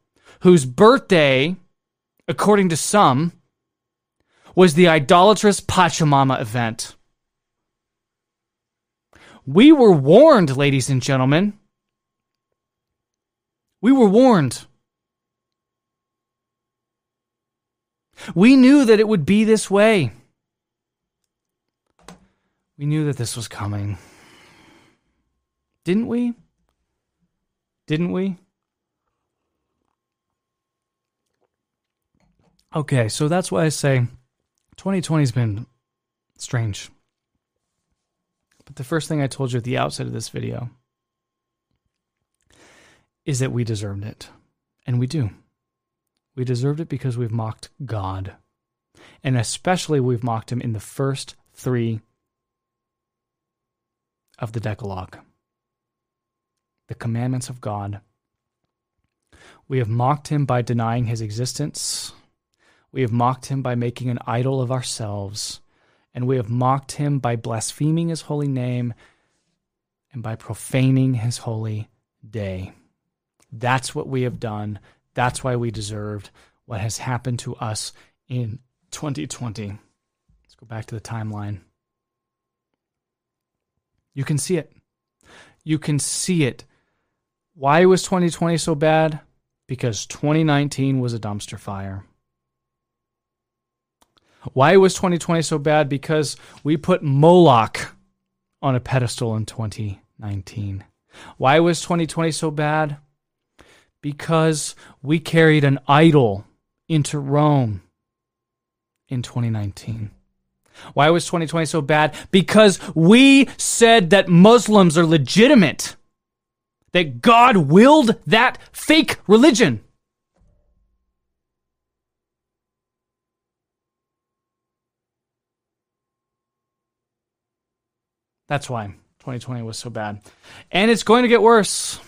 whose birthday, according to some, was the idolatrous Pachamama event. We were warned, ladies and gentlemen. We were warned. We knew that it would be this way. We knew that this was coming. Didn't we? Didn't we? Okay, so that's why I say twenty twenty's been strange. But the first thing I told you at the outset of this video is that we deserved it. And we do. We deserved it because we've mocked God. And especially we've mocked him in the first three of the Decalogue. The commandments of God. We have mocked him by denying his existence. We have mocked him by making an idol of ourselves. And we have mocked him by blaspheming his holy name and by profaning his holy day. That's what we have done. That's why we deserved what has happened to us in twenty twenty. Let's go back to the timeline. You can see it. You can see it. Why was twenty twenty so bad? Because twenty nineteen was a dumpster fire. Why was twenty twenty so bad? Because we put Moloch on a pedestal in twenty nineteen. Why was twenty twenty so bad? Because we carried an idol into Rome in twenty nineteen. Why was twenty twenty so bad? Because we said that Muslims are legitimate, that God willed that fake religion. That's why twenty twenty was so bad. And it's going to get worse.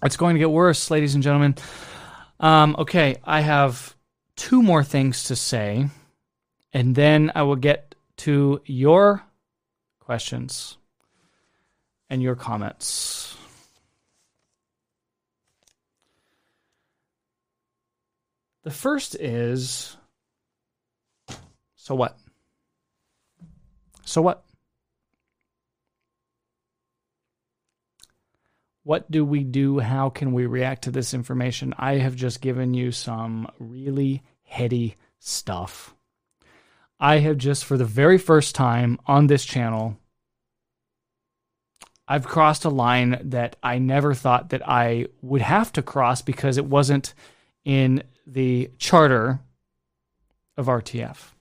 It's going to get worse, ladies and gentlemen. Um, okay, I have two more things to say, and then I will get to your questions and your comments. The first is, so what? So what? What do we do? How can we react to this information? I have just given you some really heady stuff. I have just, for the very first time on this channel, I've crossed a line that I never thought that I would have to cross because it wasn't in the charter of R T F.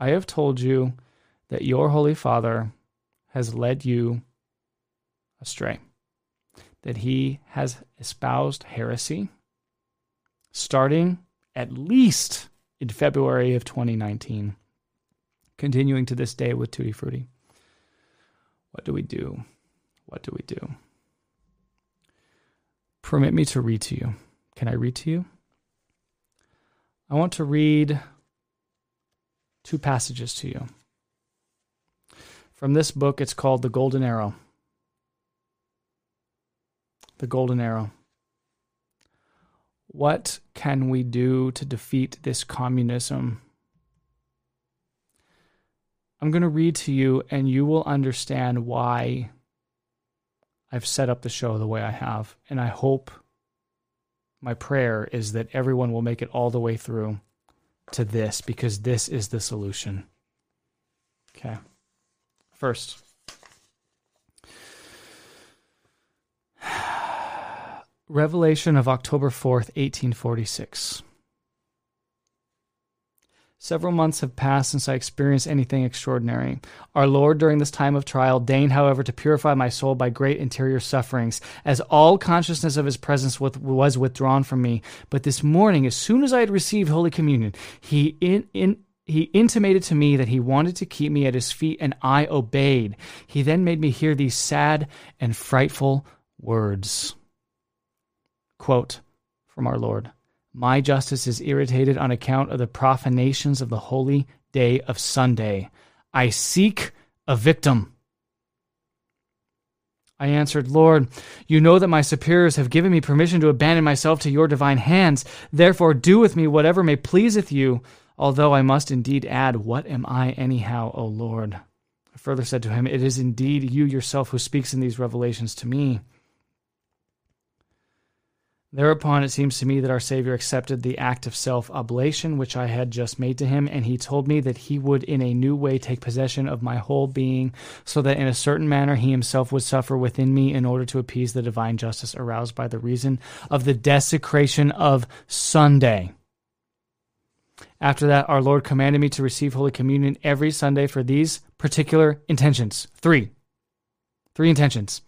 I have told you that your Holy Father has led you astray, that he has espoused heresy starting at least in February of twenty nineteen, continuing to this day with Tutti Frutti. What do we do? What do we do? Permit me to read to you. Can I read to you? I want to read two passages to you. From this book, it's called The Golden Arrow. The Golden Arrow. What can we do to defeat this communism? I'm going to read to you, and you will understand why I've set up the show the way I have. And I hope, my prayer is that everyone will make it all the way through to this, because this is the solution. Okay. First. Revelation of October fourth, eighteen forty-six. Several months have passed since I experienced anything extraordinary. Our Lord, during this time of trial, deigned, however, to purify my soul by great interior sufferings, as all consciousness of his presence was withdrawn from me. But this morning, as soon as I had received Holy Communion, he in, in He intimated to me that he wanted to keep me at his feet, and I obeyed. He then made me hear these sad and frightful words. Quote from our Lord, "My justice is irritated on account of the profanations of the holy day of Sunday. I seek a victim. I answered, Lord, you know that my superiors have given me permission to abandon myself to your divine hands. Therefore do with me whatever may pleaseth you. Although I must indeed add, what am I anyhow, O Lord? I further said to him, it is indeed you yourself who speaks in these revelations to me. Thereupon it seems to me that our Savior accepted the act of self-oblation which I had just made to him, and he told me that he would in a new way take possession of my whole being, so that in a certain manner he himself would suffer within me in order to appease the divine justice aroused by the reason of the desecration of Sunday. After that, our Lord commanded me to receive Holy Communion every Sunday for these particular intentions. Three. Three intentions.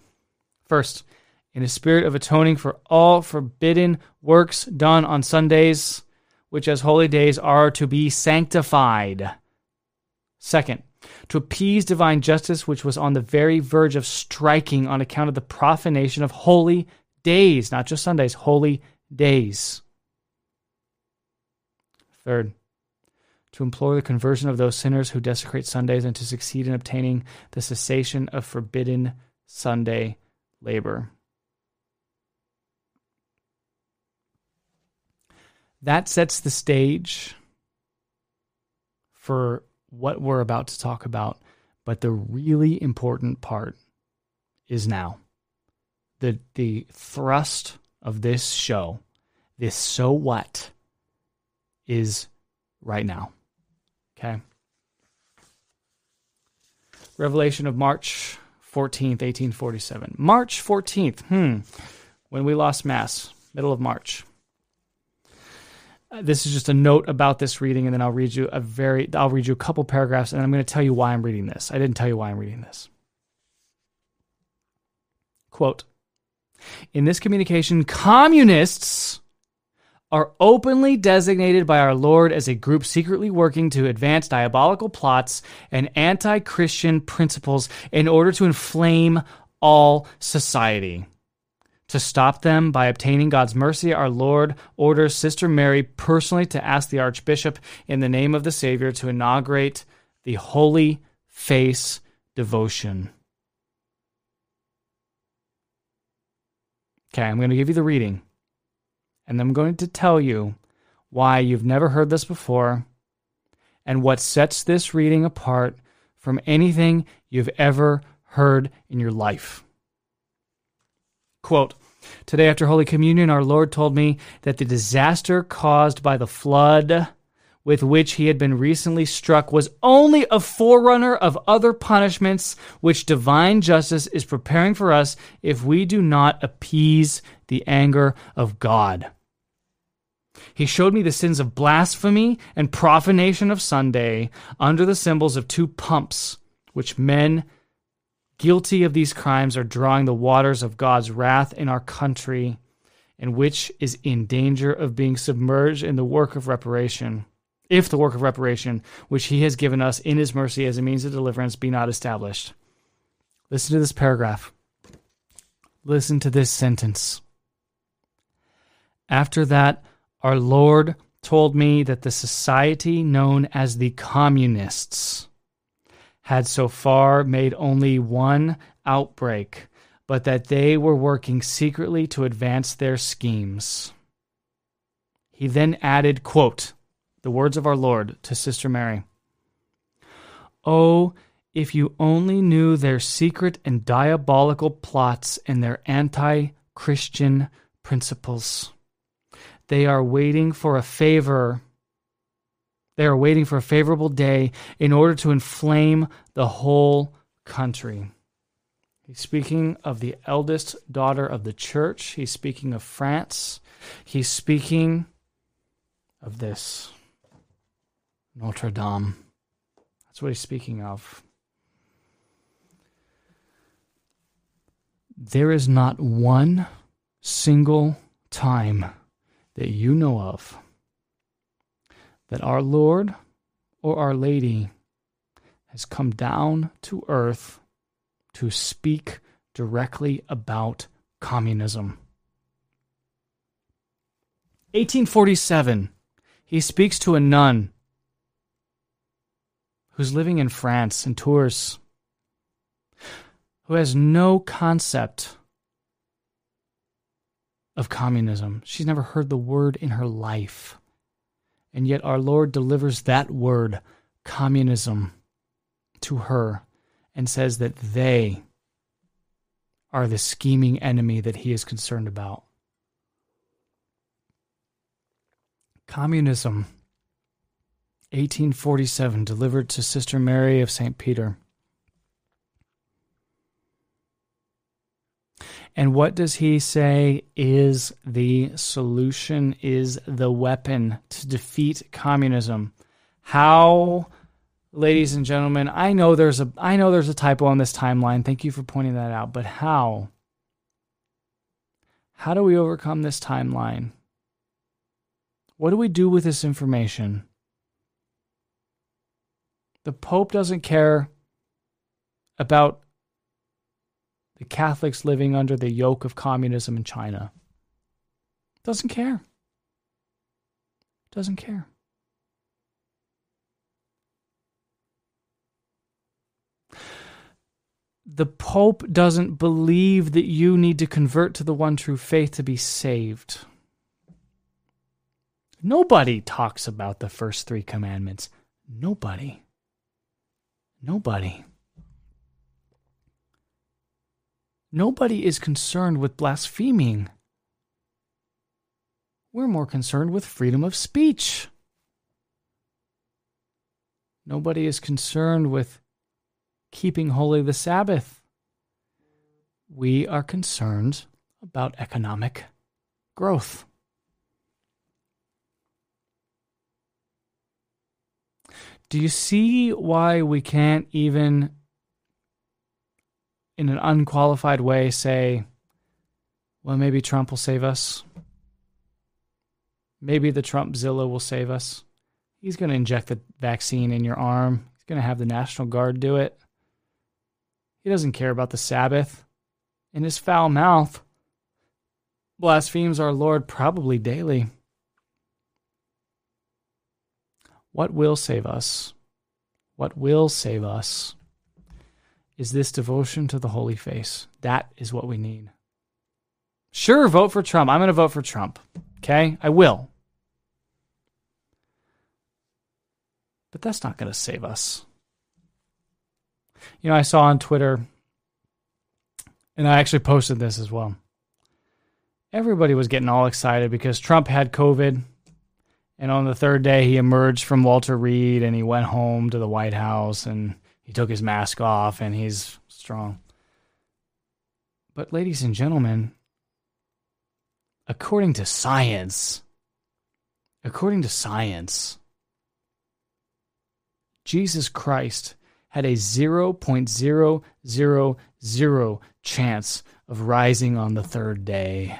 First, in a spirit of atoning for all forbidden works done on Sundays, which as holy days are to be sanctified. Second, to appease divine justice, which was on the very verge of striking on account of the profanation of holy days, not just Sundays, holy days. Third, to implore the conversion of those sinners who desecrate Sundays and to succeed in obtaining the cessation of forbidden Sunday labor. That sets the stage for what we're about to talk about, but the really important part is now. The the thrust of this show, this so what, is right now. Okay? Revelation of March fourteenth, eighteen forty-seven. March fourteenth, hmm, when we lost Mass, middle of March. This is just a note about this reading, and then I'll read you a very, I'll read you a couple paragraphs, and I'm going to tell you why I'm reading this. I didn't tell you why I'm reading this. Quote, in this communication, communists are openly designated by our Lord as a group secretly working to advance diabolical plots and anti-Christian principles in order to inflame all society. To stop them by obtaining God's mercy, our Lord orders Sister Mary personally to ask the Archbishop in the name of the Savior to inaugurate the Holy Face devotion. Okay, I'm going to give you the reading, and I'm going to tell you why you've never heard this before and what sets this reading apart from anything you've ever heard in your life. Quote, today after Holy Communion, our Lord told me that the disaster caused by the flood with which he had been recently struck was only a forerunner of other punishments which divine justice is preparing for us if we do not appease the anger of God. He showed me the sins of blasphemy and profanation of Sunday under the symbols of two pumps, which men guilty of these crimes are drawing the waters of God's wrath in our country, and which is in danger of being submerged in the work of reparation, if the work of reparation, which he has given us in his mercy as a means of deliverance, be not established. Listen to this paragraph. Listen to this sentence. After that, our Lord told me that the society known as the Communists had so far made only one outbreak, but that they were working secretly to advance their schemes. He then added, quote, the words of our Lord to Sister Mary, oh, if you only knew their secret and diabolical plots and their anti-Christian principles. They are waiting for a favor They are waiting for a favorable day in order to inflame the whole country. He's speaking of the eldest daughter of the church. He's speaking of France. He's speaking of this, Notre Dame. That's what he's speaking of. There is not one single time that you know of that our Lord or Our Lady has come down to earth to speak directly about communism. eighteen forty-seven, he speaks to a nun who's living in France, in Tours, who has no concept of communism. She's never heard the word in her life. And yet our Lord delivers that word, communism, to her and says that they are the scheming enemy that he is concerned about. Communism, eighteen forty-seven, delivered to Sister Mary of Saint Peter. And what does he say is the solution, is the weapon to defeat communism? How, ladies and gentlemen, I know there's a I know there's a typo on this timeline. Thank you for pointing that out. But how? How do we overcome this timeline? What do we do with this information? The Pope doesn't care about the Catholics living under the yoke of communism in China. Doesn't care. Doesn't care. The Pope doesn't believe that you need to convert to the one true faith to be saved. Nobody talks about the first three commandments. Nobody. Nobody. Nobody is concerned with blaspheming. We're more concerned with freedom of speech. Nobody is concerned with keeping holy the Sabbath. We are concerned about economic growth. Do you see why we can't even, in an unqualified way, say, well, maybe Trump will save us. Maybe the Trumpzilla will save us. He's going to inject the vaccine in your arm. He's going to have the National Guard do it. He doesn't care about the Sabbath. And his foul mouth blasphemes our Lord probably daily. What will save us? What will save us? Is this devotion to the Holy Face. That is what we need. Sure, vote for Trump. I'm going to vote for Trump. Okay? I will. But that's not going to save us. You know, I saw on Twitter, and I actually posted this as well. Everybody was getting all excited because Trump had COVID, and on the third day he emerged from Walter Reed, and he went home to the White House, and he took his mask off, and he's strong. But ladies and gentlemen, according to science, according to science, Jesus Christ had a zero point zero zero zero chance of rising on the third day.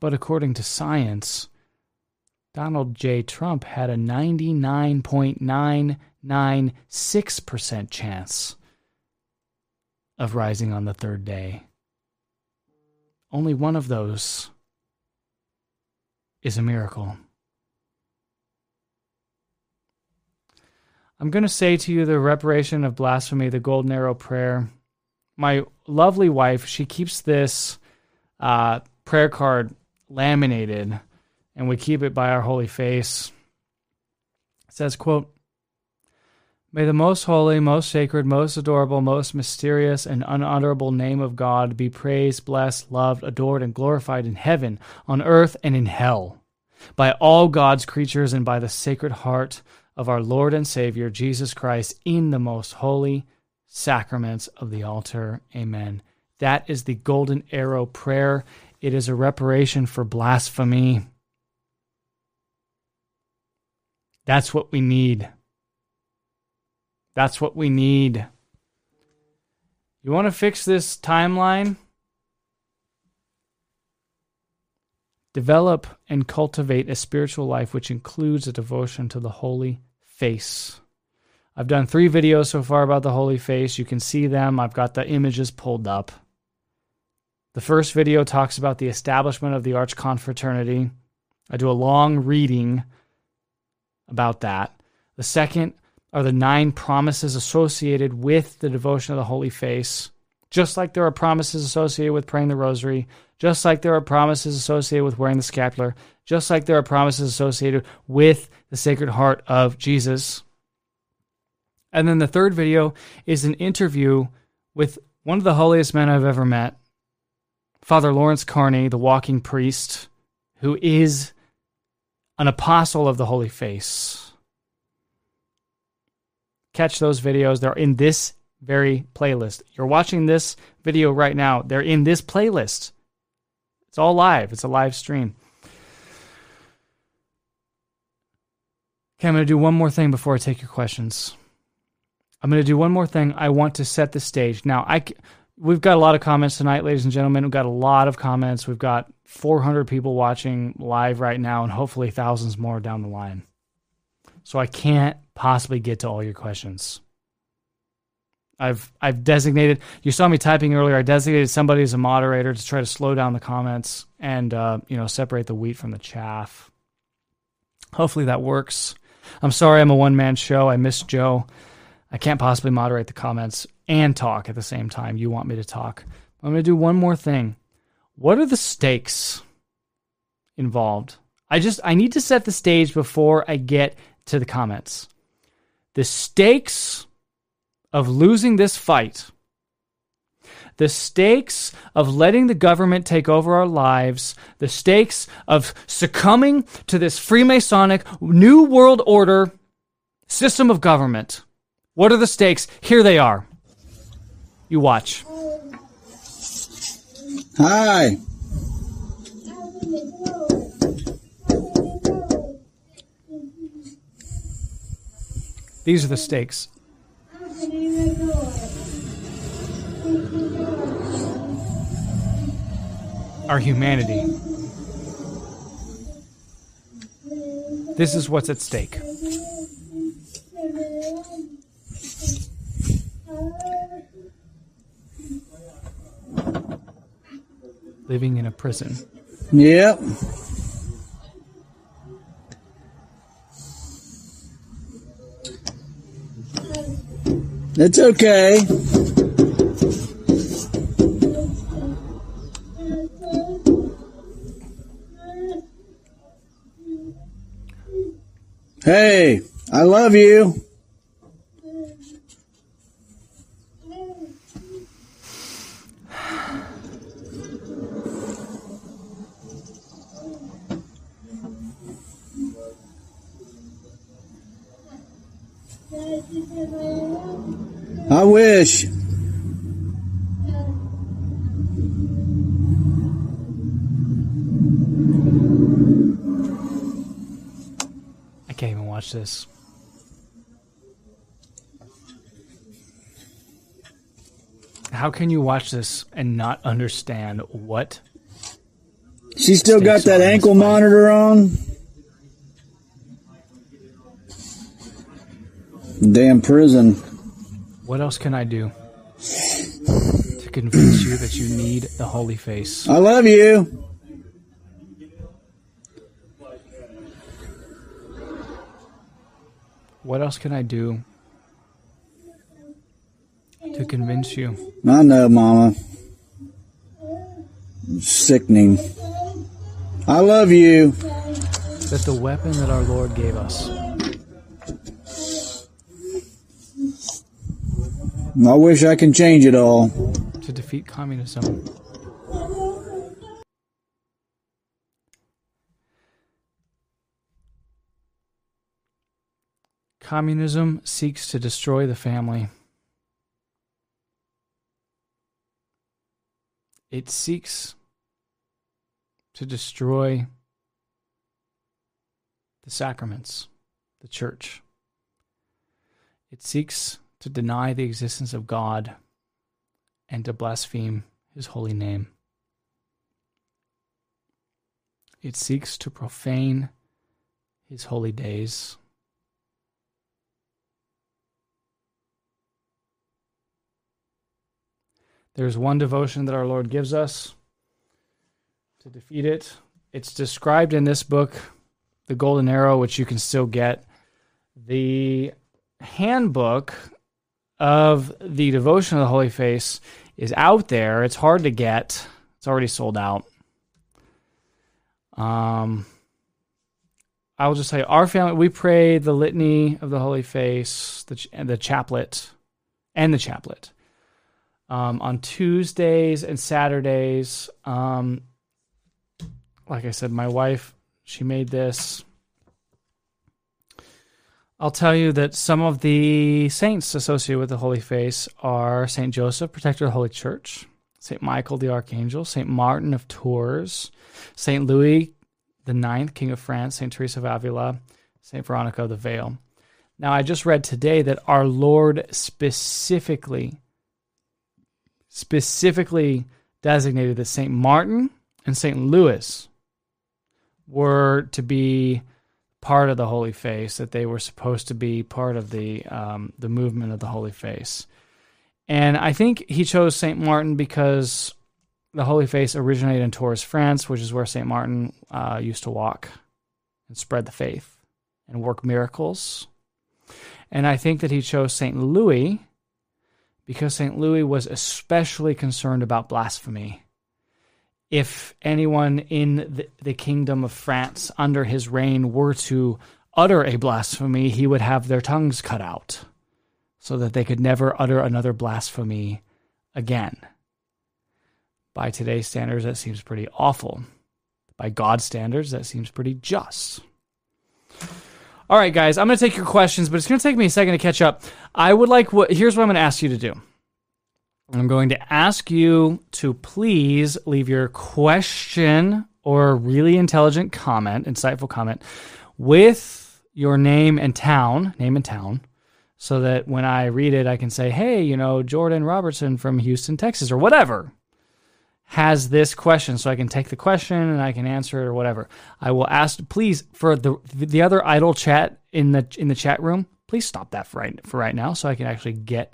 But according to science, Donald J. Trump had a ninety-nine point nine nine six percent chance of rising on the third day. Only one of those is a miracle. I'm going to say to you the reparation of blasphemy, the Golden Arrow prayer. My lovely wife, she keeps this uh, prayer card laminated, and we keep it by our holy face. It says, quote, "May the most holy, most sacred, most adorable, most mysterious, and unutterable name of God be praised, blessed, loved, adored, and glorified in heaven, on earth, and in hell, by all God's creatures and by the Sacred Heart of our Lord and Savior, Jesus Christ, in the most holy sacraments of the altar. Amen." That is the Golden Arrow prayer. It is a reparation for blasphemy. That's what we need. That's what we need. You want to fix this timeline? Develop and cultivate a spiritual life which includes a devotion to the Holy Face. I've done three videos so far about the Holy Face. You can see them. I've got the images pulled up. The first video talks about the establishment of the Archconfraternity. I do a long reading about that. The second are the nine promises associated with the devotion of the Holy Face, just like there are promises associated with praying the rosary, just like there are promises associated with wearing the scapular, just like there are promises associated with the Sacred Heart of Jesus. And then the third video is an interview with one of the holiest men I've ever met, Father Lawrence Carney, the walking priest, who is an apostle of the Holy Face. Catch those videos. They're in this very playlist. You're watching this video right now. They're in this playlist. It's all live. It's a live stream. Okay, I'm going to do one more thing before I take your questions. I'm going to do one more thing. I want to set the stage. Now, I, we've got a lot of comments tonight, ladies and gentlemen. We've got a lot of comments. We've got four hundred people watching live right now and hopefully thousands more down the line. So I can't possibly get to all your questions. I've I've designated, you saw me typing earlier, I designated somebody as a moderator to try to slow down the comments and uh, you know, separate the wheat from the chaff. Hopefully that works. I'm sorry I'm a one-man show. I miss Joe. I can't possibly moderate the comments and talk at the same time. You want me to talk. I'm going to do one more thing. What are the stakes involved? I just I need to set the stage before I get to the comments. The stakes of losing this fight, the stakes of letting the government take over our lives, the stakes of succumbing to this Freemasonic New World Order system of government. What are the stakes? Here they are. You watch. Hi. These are the stakes. Our humanity. This is what's at stake. Living in a prison. Yep. That's okay. Hey, I love you. I wish. I can't even watch this. How can you watch this and not understand what? She still got that ankle monitor on? Damn prison. What else can I do to convince you that you need the Holy Face? I love you. What else can I do to convince you? I know, Mama. It's sickening. I love you. That the weapon that our Lord gave us. I wish I can change it all. To defeat communism. Communism seeks to destroy the family. It seeks to destroy the sacraments, the church. It seeks to deny the existence of God and to blaspheme his holy name. It seeks to profane his holy days. There's one devotion that our Lord gives us to defeat it. It's described in this book, The Golden Arrow, which you can still get. The handbook of the devotion of the Holy Face is out there. It's hard to get. It's already sold out. Um, I will just say, our family, we pray the litany of the Holy Face, the ch- the chaplet, and the chaplet um, on Tuesdays and Saturdays. Um, like I said, my wife, she made this. I'll tell you that some of the saints associated with the Holy Face are Saint Joseph, Protector of the Holy Church, Saint Michael the Archangel, Saint Martin of Tours, Saint Louis the Ninth, King of France, Saint Teresa of Avila, Saint Veronica of the Veil. Now, I just read today that our Lord specifically, specifically designated that Saint Martin and Saint Louis were to be part of the Holy Face, that they were supposed to be part of the um, the movement of the Holy Face. And I think he chose Saint Martin because the Holy Face originated in Tours, France, which is where Saint Martin uh, used to walk and spread the faith and work miracles. And I think that he chose Saint Louis because Saint Louis was especially concerned about blasphemy. If anyone in the, the kingdom of France under his reign were to utter a blasphemy, he would have their tongues cut out so that they could never utter another blasphemy again. By today's standards, that seems pretty awful. By God's standards, that seems pretty just. All right, guys, I'm going to take your questions, but it's going to take me a second to catch up. I would like what? Here's what I'm going to ask you to do. I'm going to ask you to please leave your question or really intelligent comment, insightful comment, with your name and town, name and town, so that when I read it, I can say, hey, you know, Jordan Robertson from Houston, Texas, or whatever, has this question, so I can take the question and I can answer it or whatever. I will ask, please, for the the other idle chat in the in the chat room, please stop that for right, for right now so I can actually get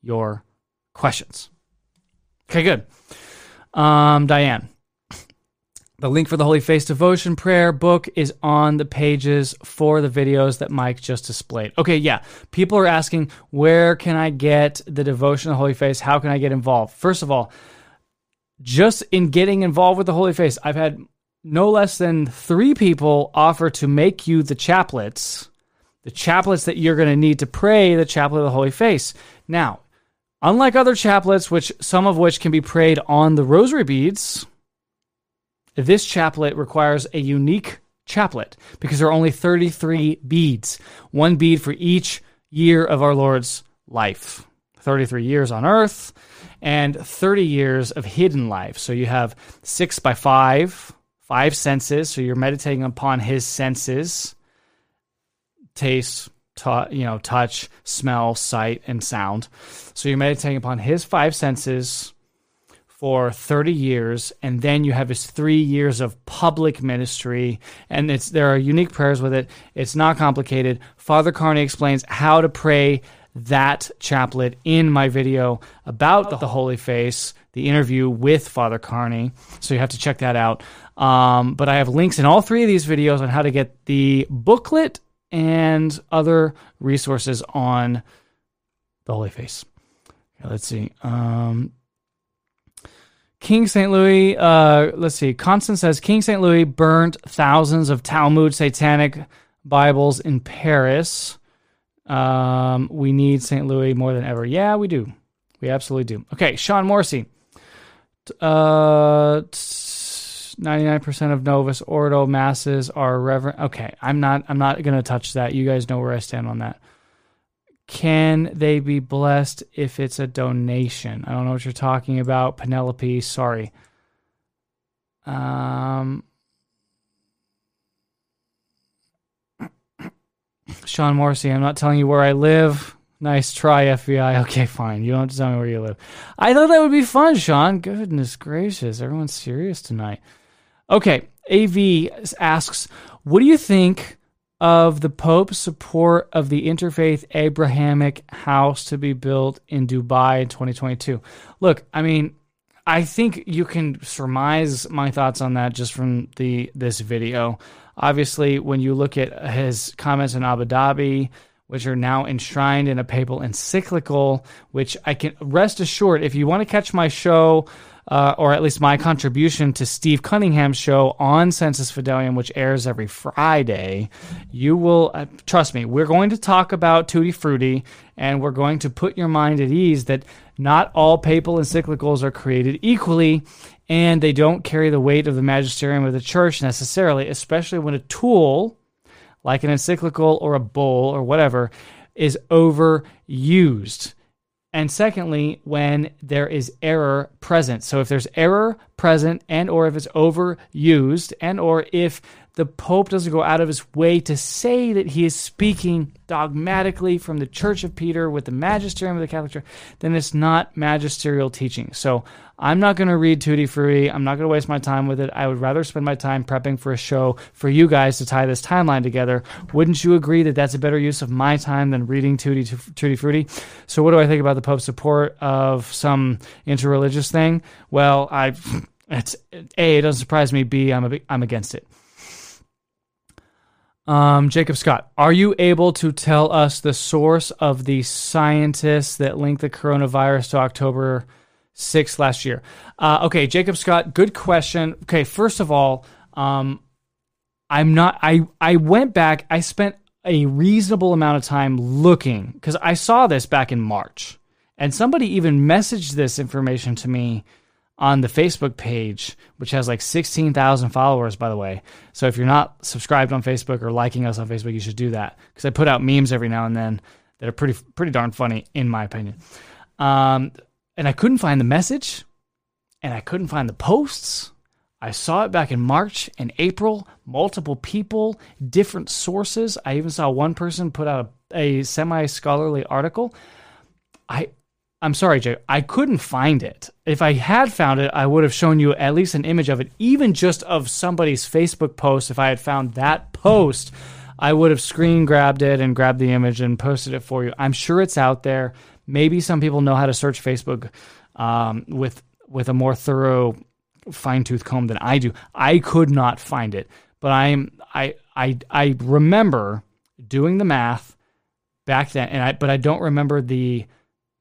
your questions. Okay, good. Um, Diane, the link for the Holy Face Devotion Prayer book is on the pages for the videos that Mike just displayed. Okay, yeah. People are asking, where can I get the Devotion of the Holy Face? How can I get involved? First of all, just in getting involved with the Holy Face, I've had no less than three people offer to make you the chaplets, the chaplets that you're going to need to pray the chaplet of the Holy Face. Now, unlike other chaplets, which some of which can be prayed on the rosary beads, this chaplet requires a unique chaplet because there are only thirty-three beads, one bead for each year of our Lord's life. thirty-three years on earth, and thirty years of hidden life. So you have six by five, five senses. So you're meditating upon his senses, taste, t- you know, touch, smell, sight, and sound. So you're meditating upon his five senses for thirty years, and then you have his three years of public ministry, and it's there are unique prayers with it. It's not complicated. Father Carney explains how to pray that chaplet in my video about the Holy Face, the interview with Father Carney. So you have to check that out. Um, but I have links in all three of these videos on how to get the booklet and other resources on the Holy Face. Okay, let's see. Um, King Saint Louis, uh, let's see. Constance says, King Saint Louis burnt thousands of Talmud satanic Bibles in Paris. Um, we need Saint Louis more than ever. Yeah, we do. We absolutely do. Okay, Sean Morrissey. Uh, ninety-nine percent of Novus Ordo masses are reverent. Okay, I'm not. I'm not gonna touch that. You guys know where I stand on that. Can they be blessed if it's a donation? I don't know what you're talking about, Penelope. Sorry. Um. Sean Morrissey, I'm not telling you where I live. Nice try, F B I. Okay, fine. You don't have to tell me where you live. I thought that would be fun, Sean. Goodness gracious. Everyone's serious tonight. Okay, A V asks, what do you think of the Pope's support of the Interfaith Abrahamic House to be built in Dubai in twenty twenty-two? Look, I mean, I think you can surmise my thoughts on that just from the this video. Obviously, when you look at his comments in Abu Dhabi, which are now enshrined in a papal encyclical, which I can rest assured, if you want to catch my show, uh, or at least my contribution to Steve Cunningham's show on Census Fidelium, which airs every Friday, you will, uh, trust me, we're going to talk about Tutti Frutti, and we're going to put your mind at ease that not all papal encyclicals are created equally, and they don't carry the weight of the magisterium of the church necessarily, especially when a tool like an encyclical or a bull or whatever, is overused. And secondly, when there is error present. So if there's error present and or if it's overused and or if the Pope doesn't go out of his way to say that he is speaking dogmatically from the Church of Peter with the magisterium of the Catholic Church, then it's not magisterial teaching. So I'm not going to read Tutti Frutti. I'm not going to waste my time with it. I would rather spend my time prepping for a show for you guys to tie this timeline together. Wouldn't you agree that that's a better use of my time than reading Tutti, Tutti Frutti? So what do I think about the Pope's support of some interreligious thing? Well, I, it's, A, it doesn't surprise me. B, I'm a, I'm against it. Um, Jacob Scott, are you able to tell us the source of the scientists that linked the coronavirus to October sixth last year? Uh, okay, Jacob Scott, good question. Okay, first of all, um, I'm not, I, I went back, I spent a reasonable amount of time looking, because I saw this back in March, and somebody even messaged this information to me on the Facebook page, which has like sixteen thousand followers, by the way. So if you're not subscribed on Facebook or liking us on Facebook, you should do that, because I put out memes every now and then that are pretty pretty darn funny, in my opinion. Um, and I couldn't find the message, and I couldn't find the posts. I saw it back in March and April, multiple people, different sources. I even saw one person put out a, a semi-scholarly article. I... I'm sorry, Jay. I couldn't find it. If I had found it, I would have shown you at least an image of it, even just of somebody's Facebook post. If I had found that post, I would have screen grabbed it and grabbed the image and posted it for you. I'm sure it's out there. Maybe some people know how to search Facebook um, with with a more thorough fine-tooth comb than I do. I could not find it, but I'm I I I remember doing the math back then, and I but I don't remember the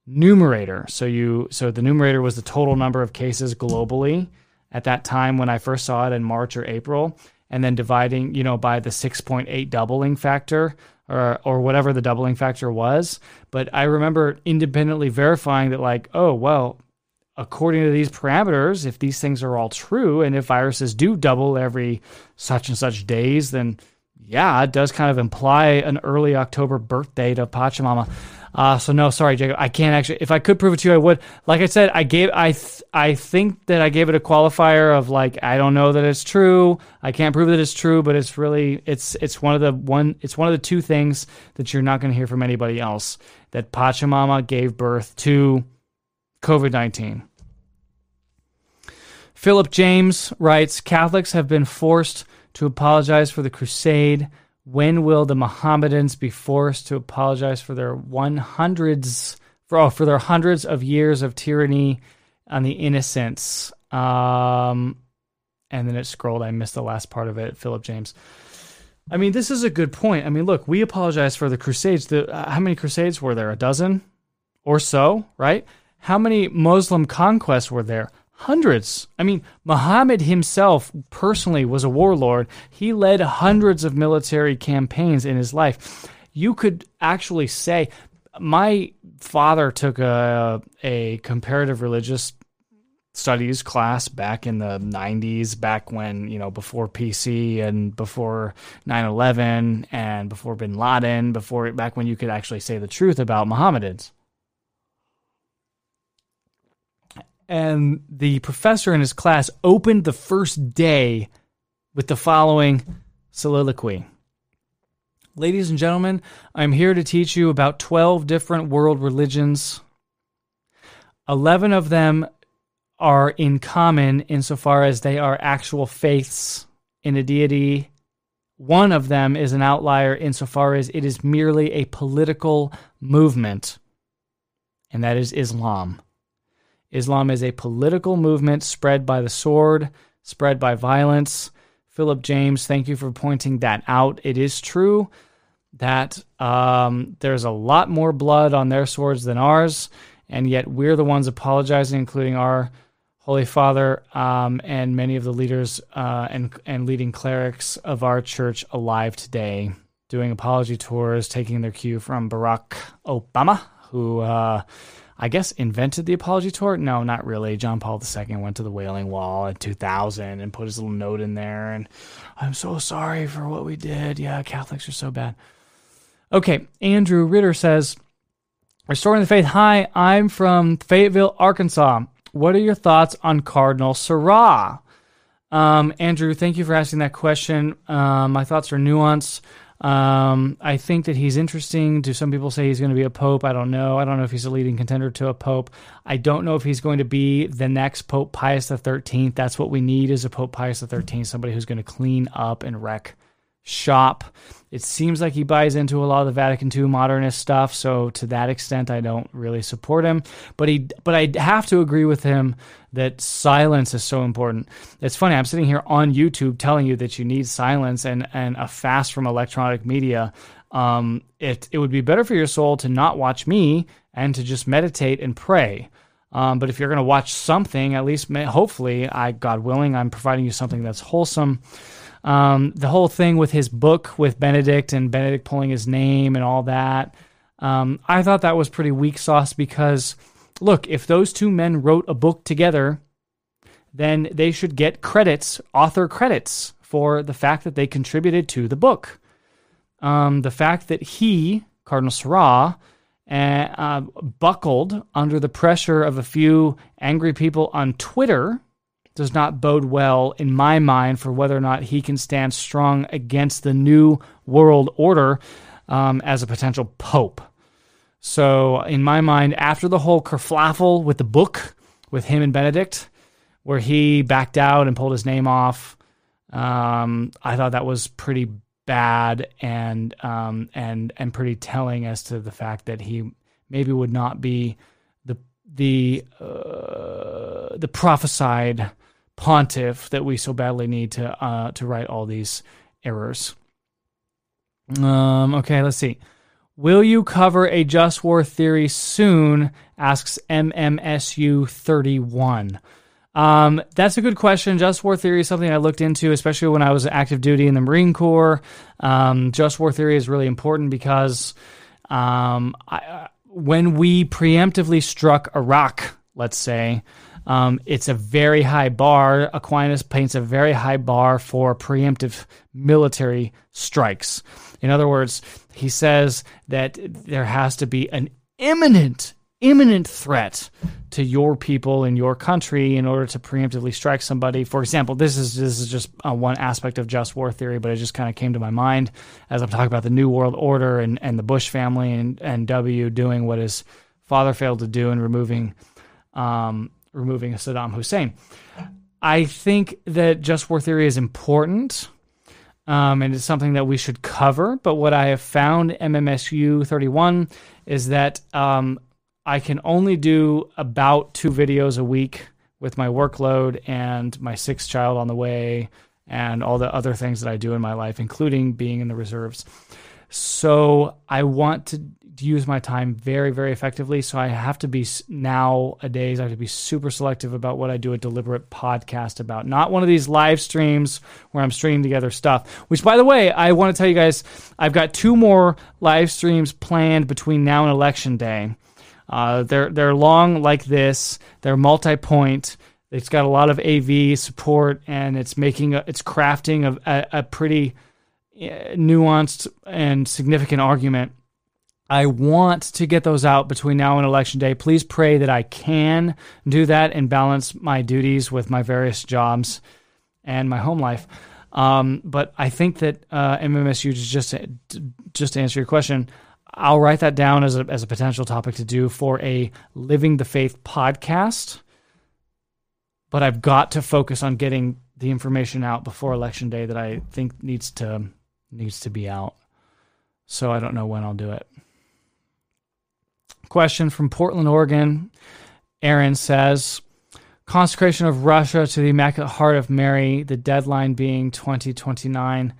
numerator. So you, so the numerator was the total number of cases globally at that time when I first saw it in March or April, and then dividing, you know, by the six point eight doubling factor or or whatever the doubling factor was. But I remember independently verifying that, like, oh, well, according to these parameters, if these things are all true, and if viruses do double every such and such days, then yeah, it does kind of imply an early October birthday to Pachamama. Uh, so no, sorry, Jacob, I can't actually, if I could prove it to you, I would. Like I said, I gave, I, th- I think that I gave it a qualifier of like, I don't know that it's true. I can't prove that it's true, but it's really, it's, it's one of the one, it's one of the two things that you're not going to hear from anybody else, that Pachamama gave birth to COVID nineteen. Philip James writes, Catholics have been forced to apologize for the crusade. When will the Mohammedans be forced to apologize for their one hundreds for oh, for their hundreds of years of tyranny on the innocents? Um, and then it scrolled. I missed the last part of it. Philip James. I mean, this is a good point. I mean, look, we apologize for the Crusades. The, uh, how many Crusades were there? A dozen or so, right? How many Muslim conquests were there? Hundreds. I mean, Muhammad himself personally was a warlord. He led hundreds of military campaigns in his life. You could actually say, my father took a, a comparative religious studies class back in the nineties, back when, you know, before P C and before nine eleven and before bin Laden, before back when you could actually say the truth about Mohammedans. And the professor in his class opened the first day with the following soliloquy. Ladies and gentlemen, I'm here to teach you about twelve different world religions. eleven of them are in common insofar as they are actual faiths in a deity. One of them is an outlier insofar as it is merely a political movement, and that is Islam. Islam is a political movement spread by the sword, spread by violence. Philip James, thank you for pointing that out. It is true. that um, there's a lot more blood on their swords than ours, and yet we're the ones apologizing, including our Holy Father um, and many of the leaders uh, and, and leading clerics of our church alive today, doing apology tours, taking their cue from Barack Obama, who uh, I guess invented the apology tour. No, not really. John Paul the Second went to the Wailing Wall in two thousand and put his little note in there, and I'm so sorry for what we did. Yeah, Catholics are so bad. Okay, Andrew Ritter says, Restoring the Faith, hi, I'm from Fayetteville, Arkansas. What are your thoughts on Cardinal Sarah? Um, Andrew, thank you for asking that question. Um, my thoughts are nuanced. Um, I think that he's interesting. Do some people say he's going to be a pope? I don't know. I don't know if he's a leading contender to a pope. I don't know if he's going to be the next Pope Pius the thirteenth. That's what we need, is a Pope Pius the thirteenth, somebody who's going to clean up and wreck shop. It seems like he buys into a lot of the Vatican two modernist stuff, so to that extent, I don't really support him. But he, but I have to agree with him that silence is so important. It's funny, I'm sitting here on YouTube telling you that you need silence and, and a fast from electronic media. Um, it, it would be better for your soul to not watch me and to just meditate and pray. Um, but if you're going to watch something, at least may, hopefully, I, God willing, I'm providing you something that's wholesome. Um, the whole thing with his book with Benedict and Benedict pulling his name and all that, um, I thought that was pretty weak sauce because, look, if those two men wrote a book together, then they should get credits, author credits, for the fact that they contributed to the book. Um, the fact that he, Cardinal Sarah, uh, buckled under the pressure of a few angry people on Twitter does not bode well, in my mind, for whether or not he can stand strong against the New World Order um, as a potential pope. So, in my mind, after the whole kerfluffle with the book, with him and Benedict, where he backed out and pulled his name off, um, I thought that was pretty bad and um, and and pretty telling as to the fact that he maybe would not be the the uh, the prophesied pontiff that we so badly need to uh, to right all these errors. Um, okay, let's see. Will you cover a just war theory soon? Asks M M S U thirty-one. Um, that's a good question. Just war theory is something I looked into, especially when I was active duty in the Marine Corps. Um, just war theory is really important because um, I, when we preemptively struck Iraq, let's say, Um, it's a very high bar. Aquinas paints a very high bar for preemptive military strikes. In other words, he says that there has to be an imminent, imminent threat to your people in your country in order to preemptively strike somebody. For example, this is this is just uh, one aspect of just war theory, but it just kind of came to my mind as I'm talking about the New World Order and, and the Bush family and, and W doing what his father failed to do in removing... Um, removing Saddam Hussein. I think that just war theory is important, um, and it's something that we should cover. But what I have found, M M S U thirty-one, is that um, I can only do about two videos a week with my workload and my sixth child on the way and all the other things that I do in my life, including being in the reserves. So I want to use my time very, very effectively. So I have to be nowadays, I have to be super selective about what I do a deliberate podcast about. Not one of these live streams where I'm stringing together stuff, which, by the way, I want to tell you guys, I've got two more live streams planned between now and Election Day. Uh, they're, they're long like this. They're multi-point. It's got a lot of A V support, and it's making, a, it's crafting a, a, a pretty nuanced and significant argument. I want to get those out between now and Election Day. Please pray that I can do that and balance my duties with my various jobs and my home life. Um, but I think that uh, M M S U, just just to answer your question, I'll write that down as a as a potential topic to do for a Living the Faith podcast. But I've got to focus on getting the information out before Election Day that I think needs to needs to be out. So I don't know when I'll do it. Question from Portland, Oregon. Aaron says, consecration of Russia to the Immaculate Heart of Mary, the deadline being twenty twenty-nine.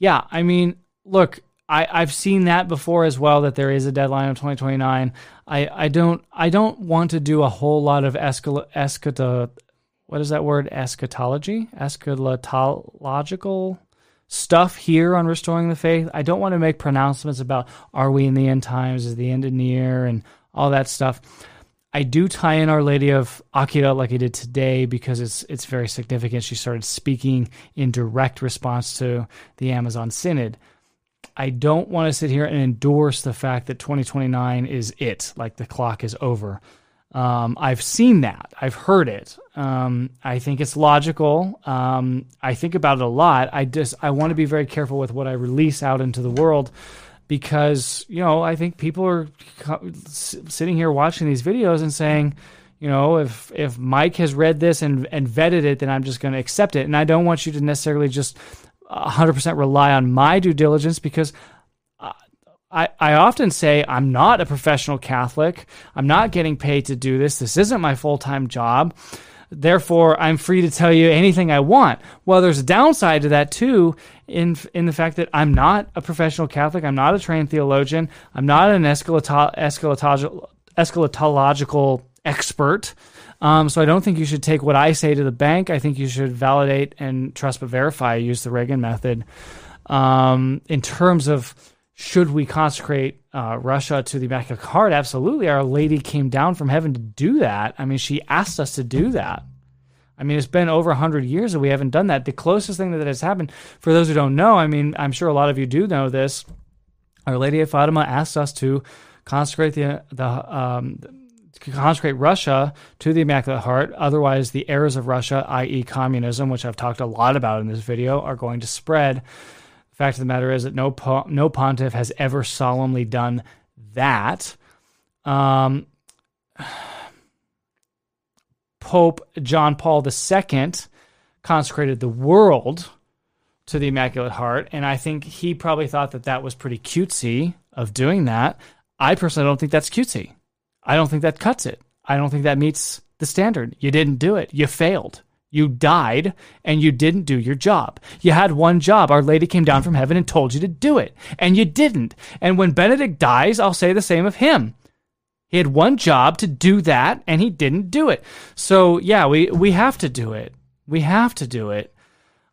Yeah, I mean, look, I, I've seen that before as well, that there is a deadline of twenty twenty-nine. I, I don't I don't want to do a whole lot of escal, escata, what is that word? Eschatology? Eschatological stuff here on Restoring the Faith. I don't want to make pronouncements about, are we in the end times? Is the end near? And all that stuff. I do tie in Our Lady of Akita like I did today because it's it's very significant. She started speaking in direct response to the Amazon Synod. I don't want to sit here and endorse the fact that twenty twenty-nine is it, like the clock is over. Um, I've seen that. I've heard it. Um, I think it's logical. Um, I think about it a lot. I just I want to be very careful with what I release out into the world because, you know, I think people are sitting here watching these videos and saying, you know, if if Mike has read this and, and vetted it, then I'm just going to accept it. And I don't want you to necessarily just one hundred percent rely on my due diligence because I, I often say I'm not a professional Catholic. I'm not getting paid to do this. This isn't my full-time job. Therefore, I'm free to tell you anything I want. Well, there's a downside to that too in in the fact that I'm not a professional Catholic. I'm not a trained theologian. I'm not an eschato- eschatological, eschatological expert. Um, so I don't think you should take what I say to the bank. I think you should validate and trust but verify. Use the Reagan method um, in terms of should we consecrate uh, Russia to the Immaculate Heart? Absolutely. Our Lady came down from heaven to do that. I mean, she asked us to do that. I mean, it's been over one hundred years that we haven't done that. The closest thing that has happened, for those who don't know, I mean, I'm sure a lot of you do know this, Our Lady of Fatima asked us to consecrate the the um, consecrate Russia to the Immaculate Heart. Otherwise, the errors of Russia, that is communism, which I've talked a lot about in this video, are going to spread. The fact of the matter is that no no pontiff has ever solemnly done that. Um, Pope John Paul the Second consecrated the world to the Immaculate Heart, and I think he probably thought that that was pretty cutesy of doing that. I personally don't think that's cutesy. I don't think that cuts it. I don't think that meets the standard. You didn't do it. You failed. You died, and you didn't do your job. You had one job. Our Lady came down from heaven and told you to do it, and you didn't. And when Benedict dies, I'll say the same of him. He had one job to do that, and he didn't do it. So, yeah, we, we have to do it. We have to do it.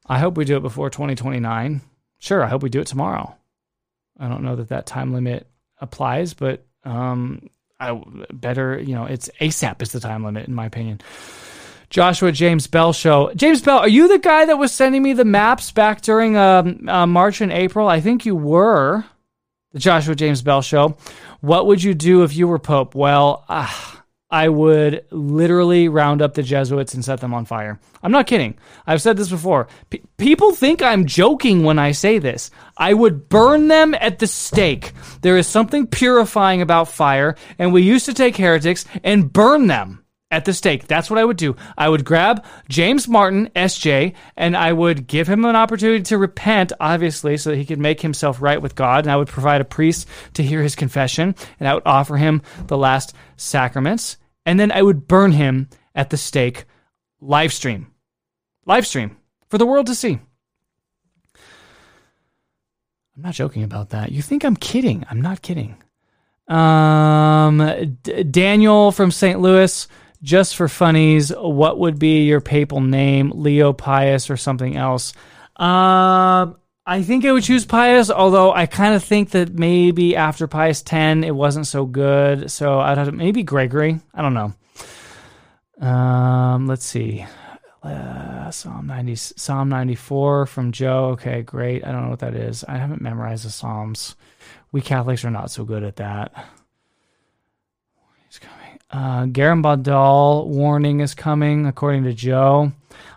I hope we do it before twenty twenty-nine. Sure, I hope we do it tomorrow. I don't know that that time limit applies, but um, I better, you know, it's ASAP is the time limit, in my opinion. Joshua James Bell Show. James Bell, are you the guy that was sending me the maps back during um, uh, March and April? I think you were. The Joshua James Bell Show. What would you do if you were Pope? Well, uh, I would literally round up the Jesuits and set them on fire. I'm not kidding. I've said this before. P- people think I'm joking when I say this. I would burn them at the stake. There is something purifying about fire, and we used to take heretics and burn them at the stake. That's what I would do. I would grab James Martin, S J, and I would give him an opportunity to repent, obviously, so that he could make himself right with God. And I would provide a priest to hear his confession, and I would offer him the last sacraments. And then I would burn him at the stake live stream. Live stream for the world to see. I'm not joking about that. You think I'm kidding. I'm not kidding. Um, D- Daniel from Saint Louis. Just for funnies, what would be your papal name? Leo, Pius, or something else? Uh, I think I would choose Pius, although I kind of think that maybe after Pius X, it wasn't so good. So I'd have to, maybe Gregory. I don't know. Um, let's see. Uh, Psalm ninety, Psalm ninety-four from Joe. Okay, great. I don't know what that is. I haven't memorized the Psalms. We Catholics are not so good at that. Uh, Garambaldal warning is coming, according to Joe.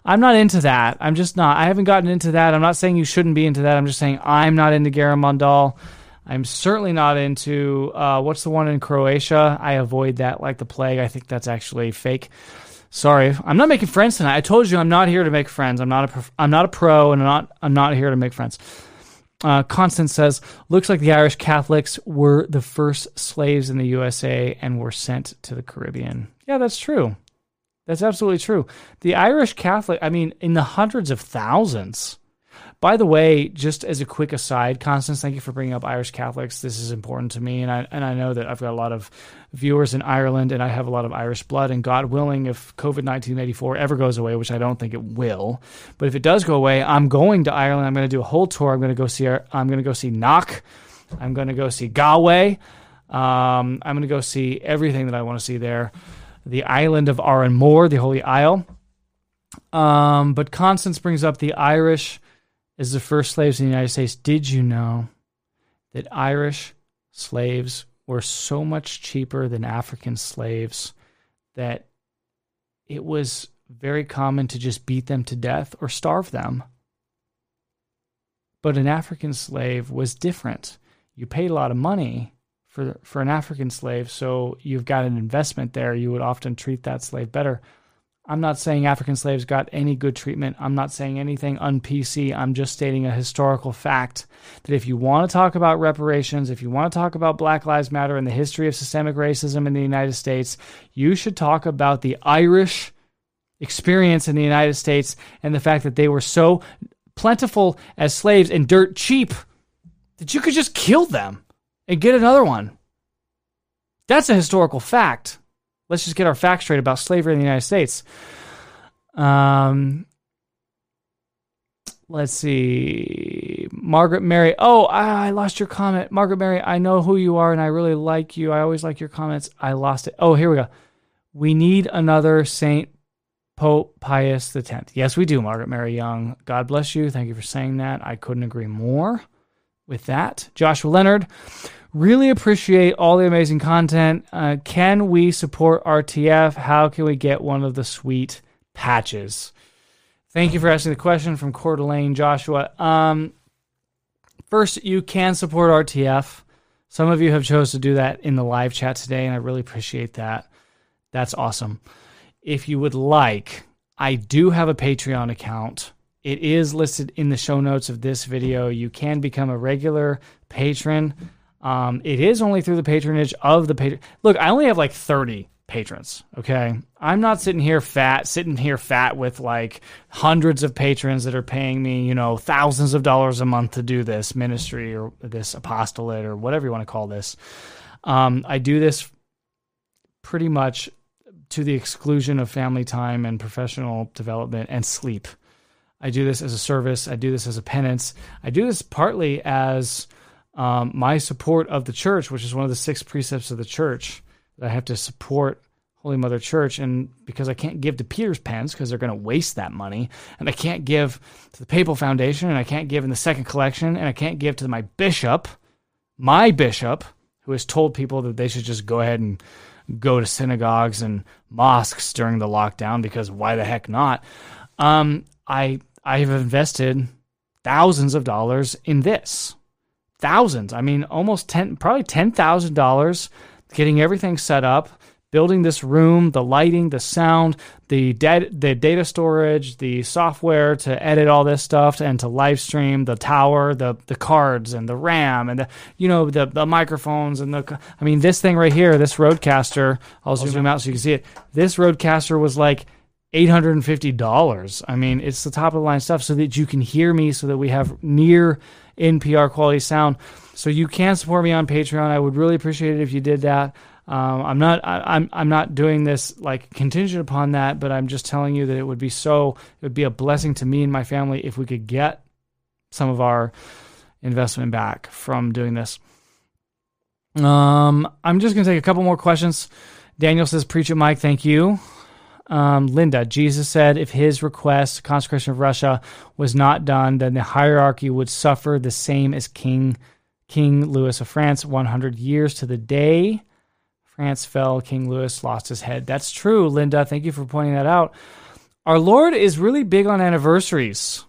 I'm not into that. I'm just not. I haven't gotten into that. I'm not saying you shouldn't be into that. I'm just saying I'm not into Garambaldal. I'm certainly not into, uh, what's the one in Croatia? I avoid that like the plague. I think that's actually fake. Sorry. I'm not making friends tonight. I told you I'm not here to make friends. I'm not a, I'm not a pro, and I'm not, I'm not here to make friends. Uh, Constance says, looks like the Irish Catholics were the first slaves in the U S A and were sent to the Caribbean. Yeah, that's true. That's absolutely true. The Irish Catholic, I mean, in the hundreds of thousands, By the way, just as a quick aside, Constance, thank you for bringing up Irish Catholics. This is important to me, and I and I know that I've got a lot of viewers in Ireland, and I have a lot of Irish blood, and God willing, if COVID nineteen eighty-four ever goes away, which I don't think it will, but if it does go away, I'm going to Ireland. I'm going to do a whole tour. I'm going to go see our, I'm going to go see Knock. I'm going to go see Galway. Um, I'm going to go see everything that I want to see there. The island of Aranmore, the Holy Isle. Um, but Constance brings up the Irish as the first slaves in the United States. Did you know that Irish slaves were so much cheaper than African slaves that it was very common to just beat them to death or starve them? But an African slave was different. You paid a lot of money for for an African slave, so you've got an investment there. You would often treat that slave better. I'm not saying African slaves got any good treatment. I'm not saying anything un-P C. I'm just stating a historical fact that if you want to talk about reparations, if you want to talk about Black Lives Matter and the history of systemic racism in the United States, you should talk about the Irish experience in the United States and the fact that they were so plentiful as slaves and dirt cheap that you could just kill them and get another one. That's a historical fact. Let's just get our facts straight about slavery in the United States. Um, let's see. Margaret Mary. Oh, I, I lost your comment. Margaret Mary, I know who you are and I really like you. I always like your comments. I lost it. Oh, here we go. We need another Saint Pope Pius the tenth. Yes, we do, Margaret Mary Young. God bless you. Thank you for saying that. I couldn't agree more with that. Joshua Leonard. Really appreciate all the amazing content. Uh, can we support R T F? How can we get one of the sweet patches? Thank you for asking the question from Coeur d'Alene, Joshua. Um, first, you can support R T F. Some of you have chose to do that in the live chat today, and I really appreciate that. That's awesome. If you would like, I do have a Patreon account. It is listed in the show notes of this video. You can become a regular patron. Um, it is only through the patronage of the patron. Look, I only have like thirty patrons, okay? I'm not sitting here fat, sitting here fat with like hundreds of patrons that are paying me, you know, thousands of dollars a month to do this ministry or this apostolate or whatever you want to call this. Um, I do this pretty much to the exclusion of family time and professional development and sleep. I do this as a service. I do this as a penance. I do this partly as... Um, my support of the church, which is one of the six precepts of the church, that I have to support Holy Mother Church. And because I can't give to Peter's Pens because they're going to waste that money, and I can't give to the Papal Foundation, and I can't give in the second collection, and I can't give to my bishop, my bishop, who has told people that they should just go ahead and go to synagogues and mosques during the lockdown because why the heck not? Um, I I have invested thousands of dollars in this. Thousands, I mean, almost ten, probably ten thousand dollars, getting everything set up, building this room, the lighting, the sound, the, da- the data storage, the software to edit all this stuff and to live stream, the tower, the the cards and the RAM and the, you know, the, the microphones and the, I mean, this thing right here, this Rodecaster, I'll zoom him out so you can see it. This Rodecaster was like eight hundred fifty dollars. I mean, it's the top of the line stuff so that you can hear me, so that we have near N P R quality sound. So you can support me on Patreon. I would really appreciate it if you did that. Um, I'm not, I, I'm, I'm not doing this like contingent upon that, but I'm just telling you that it would be so, it would be a blessing to me and my family if we could get some of our investment back from doing this. Um, I'm just going to take a couple more questions. Daniel says, preach it, Mike. Thank you. Um, Linda, Jesus said if his request, consecration of Russia, was not done, then the hierarchy would suffer the same as King King Louis of France. one hundred years to the day France fell, King Louis lost his head. That's true, Linda. Thank you for pointing that out. Our Lord is really big on anniversaries.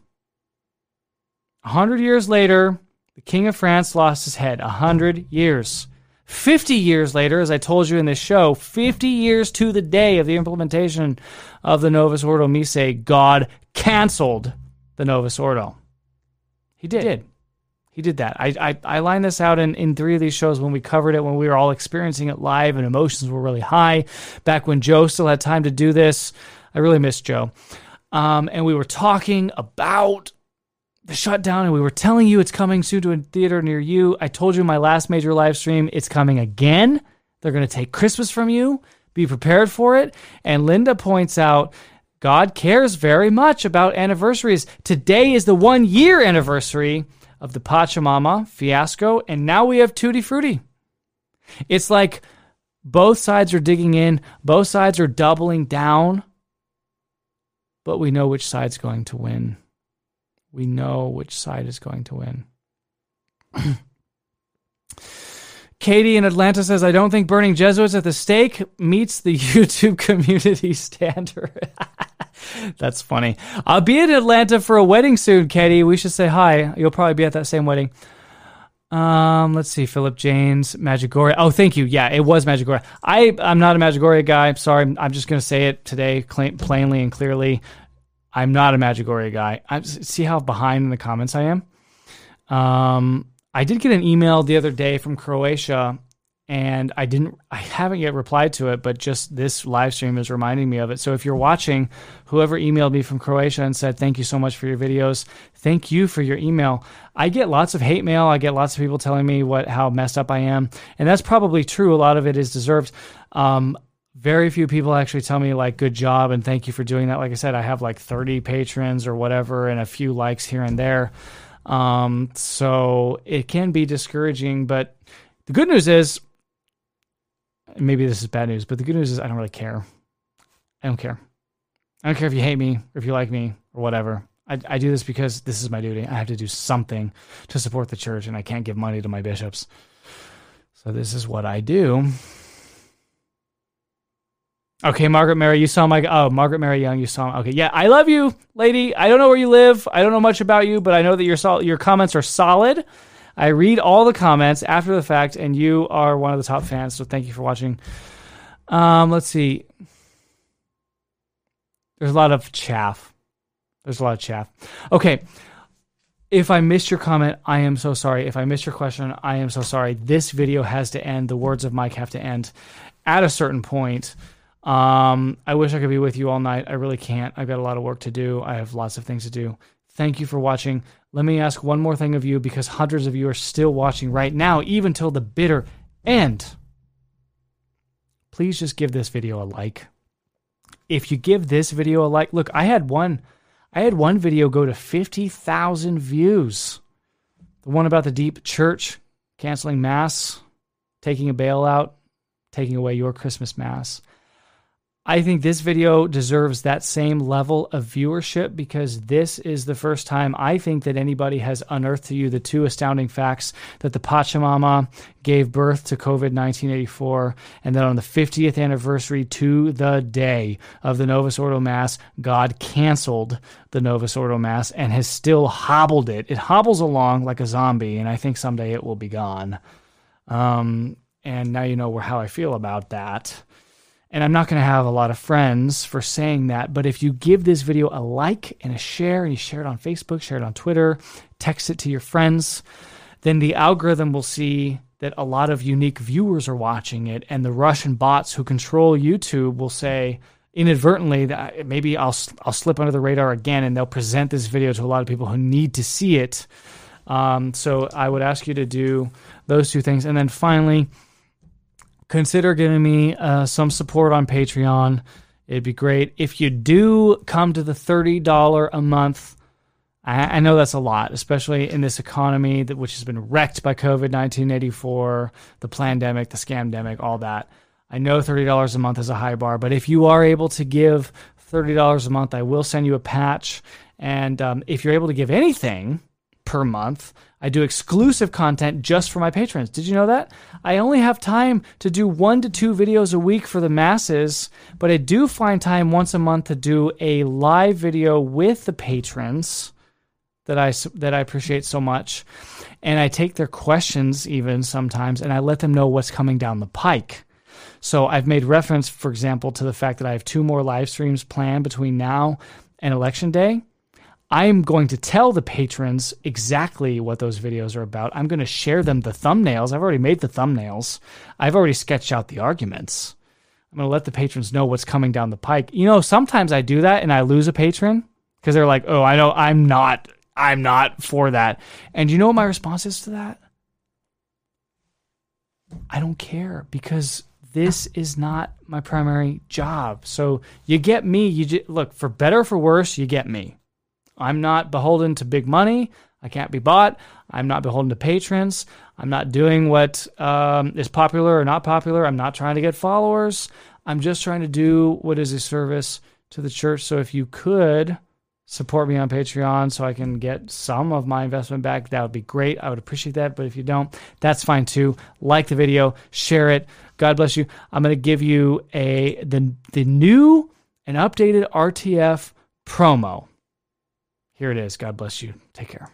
one hundred years later, the King of France lost his head. one hundred years. fifty years later, as I told you in this show, fifty years to the day of the implementation of the Novus Ordo Missae, God canceled the Novus Ordo. He did. He did, he did that. I, I I lined this out in, in three of these shows when we covered it, when we were all experiencing it live and emotions were really high, back when Joe still had time to do this. I really miss Joe. Um, and we were talking about the shutdown, and we were telling you it's coming soon to a theater near you. I told you in my last major live stream, it's coming again. They're going to take Christmas from you. Be prepared for it. And Linda points out, God cares very much about anniversaries. Today is the one-year anniversary of the Pachamama fiasco, and now we have Tutti Frutti. It's like both sides are digging in, both sides are doubling down, but we know which side's going to win. We know which side is going to win. Katie in Atlanta says, I don't think burning Jesuits at the stake meets the YouTube community standard. That's funny. I'll be in Atlanta for a wedding soon, Katie. We should say hi. You'll probably be at that same wedding. Um, let's see. Philip James, Magigoria. Oh, thank you. Yeah, it was Magigoria. I, I'm not a Magigoria guy. I'm sorry. I'm, I'm just going to say it today plain, plainly and clearly. I'm not a Magigoria guy. I see how behind in the comments I am. Um, I did get an email the other day from Croatia, and I didn't, I haven't yet replied to it, but just this live stream is reminding me of it. So if you're watching, whoever emailed me from Croatia and said, thank you so much for your videos. Thank you for your email. I get lots of hate mail. I get lots of people telling me what, how messed up I am. And that's probably true. A lot of it is deserved. Um, Very few people actually tell me, like, good job and thank you for doing that. Like I said, I have like thirty patrons or whatever and a few likes here and there. Um, so it can be discouraging. But the good news is, maybe this is bad news, but the good news is I don't really care. I don't care. I don't care if you hate me or if you like me or whatever. I, I do this because this is my duty. I have to do something to support the church, and I can't give money to my bishops. So this is what I do. Okay, Margaret Mary, you saw my... Oh, Margaret Mary Young, you saw... Okay, yeah, I love you, lady. I don't know where you live. I don't know much about you, but I know that your sol- your comments are solid. I read all the comments after the fact, and you are one of the top fans, so thank you for watching. Um, let's see. There's a lot of chaff. There's a lot of chaff. Okay. If I missed your comment, I am so sorry. If I missed your question, I am so sorry. This video has to end. The words of Mike have to end at a certain point. Um, I wish I could be with you all night. I really can't. I've got a lot of work to do. I have lots of things to do. Thank you for watching. Let me ask one more thing of you, because hundreds of you are still watching right now, even till the bitter end. Please just give this video a like. If you give this video a like, look, I had one, I had one video go to fifty thousand views. The one about the deep church, canceling mass, taking a bailout, taking away your Christmas mass. I think this video deserves that same level of viewership, because this is the first time I think that anybody has unearthed to you the two astounding facts that the Pachamama gave birth to COVID nineteen eighty-four, and that on the fiftieth anniversary to the day of the Novus Ordo Mass, God canceled the Novus Ordo Mass and has still hobbled it. It hobbles along like a zombie, and I think someday it will be gone. Um, and now you know how I feel about that. And I'm not going to have a lot of friends for saying that, but if you give this video a like and a share, and you share it on Facebook, share it on Twitter, text it to your friends, then the algorithm will see that a lot of unique viewers are watching it, and the Russian bots who control YouTube will say inadvertently that maybe I'll I'll slip under the radar again, and they'll present this video to a lot of people who need to see it. Um, so I would ask you to do those two things. And then finally, consider giving me uh, some support on Patreon. It'd be great. If you do come to the thirty dollars a month, I, I know that's a lot, especially in this economy that which has been wrecked by COVID nineteen eighty-four, the pandemic, the scamdemic, all that. I know thirty dollars a month is a high bar, but if you are able to give thirty dollars a month, I will send you a patch. And um, if you're able to give anything per month, I do exclusive content just for my patrons. Did you know that? I only have time to do one to two videos a week for the masses, but I do find time once a month to do a live video with the patrons that I, that I appreciate so much. And I take their questions even sometimes, and I let them know what's coming down the pike. So I've made reference, for example, to the fact that I have two more live streams planned between now and Election Day. I'm going to tell the patrons exactly what those videos are about. I'm going to share them the thumbnails. I've already made the thumbnails. I've already sketched out the arguments. I'm going to let the patrons know what's coming down the pike. You know, sometimes I do that and I lose a patron because they're like, oh, I know I'm not I'm not for that. And you know what my response is to that? I don't care, because this is not my primary job. So you get me. You just, look, for better or for worse, you get me. I'm not beholden to big money. I can't be bought. I'm not beholden to patrons. I'm not doing what um, is popular or not popular. I'm not trying to get followers. I'm just trying to do what is a service to the church. So if you could support me on Patreon so I can get some of my investment back, that would be great. I would appreciate that. But if you don't, that's fine too. Like the video, share it. God bless you. I'm going to give you a the, the new and updated R T F promo. Here it is. God bless you. Take care.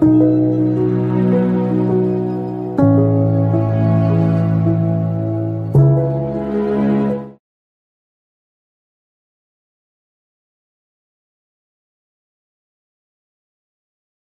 Thank you.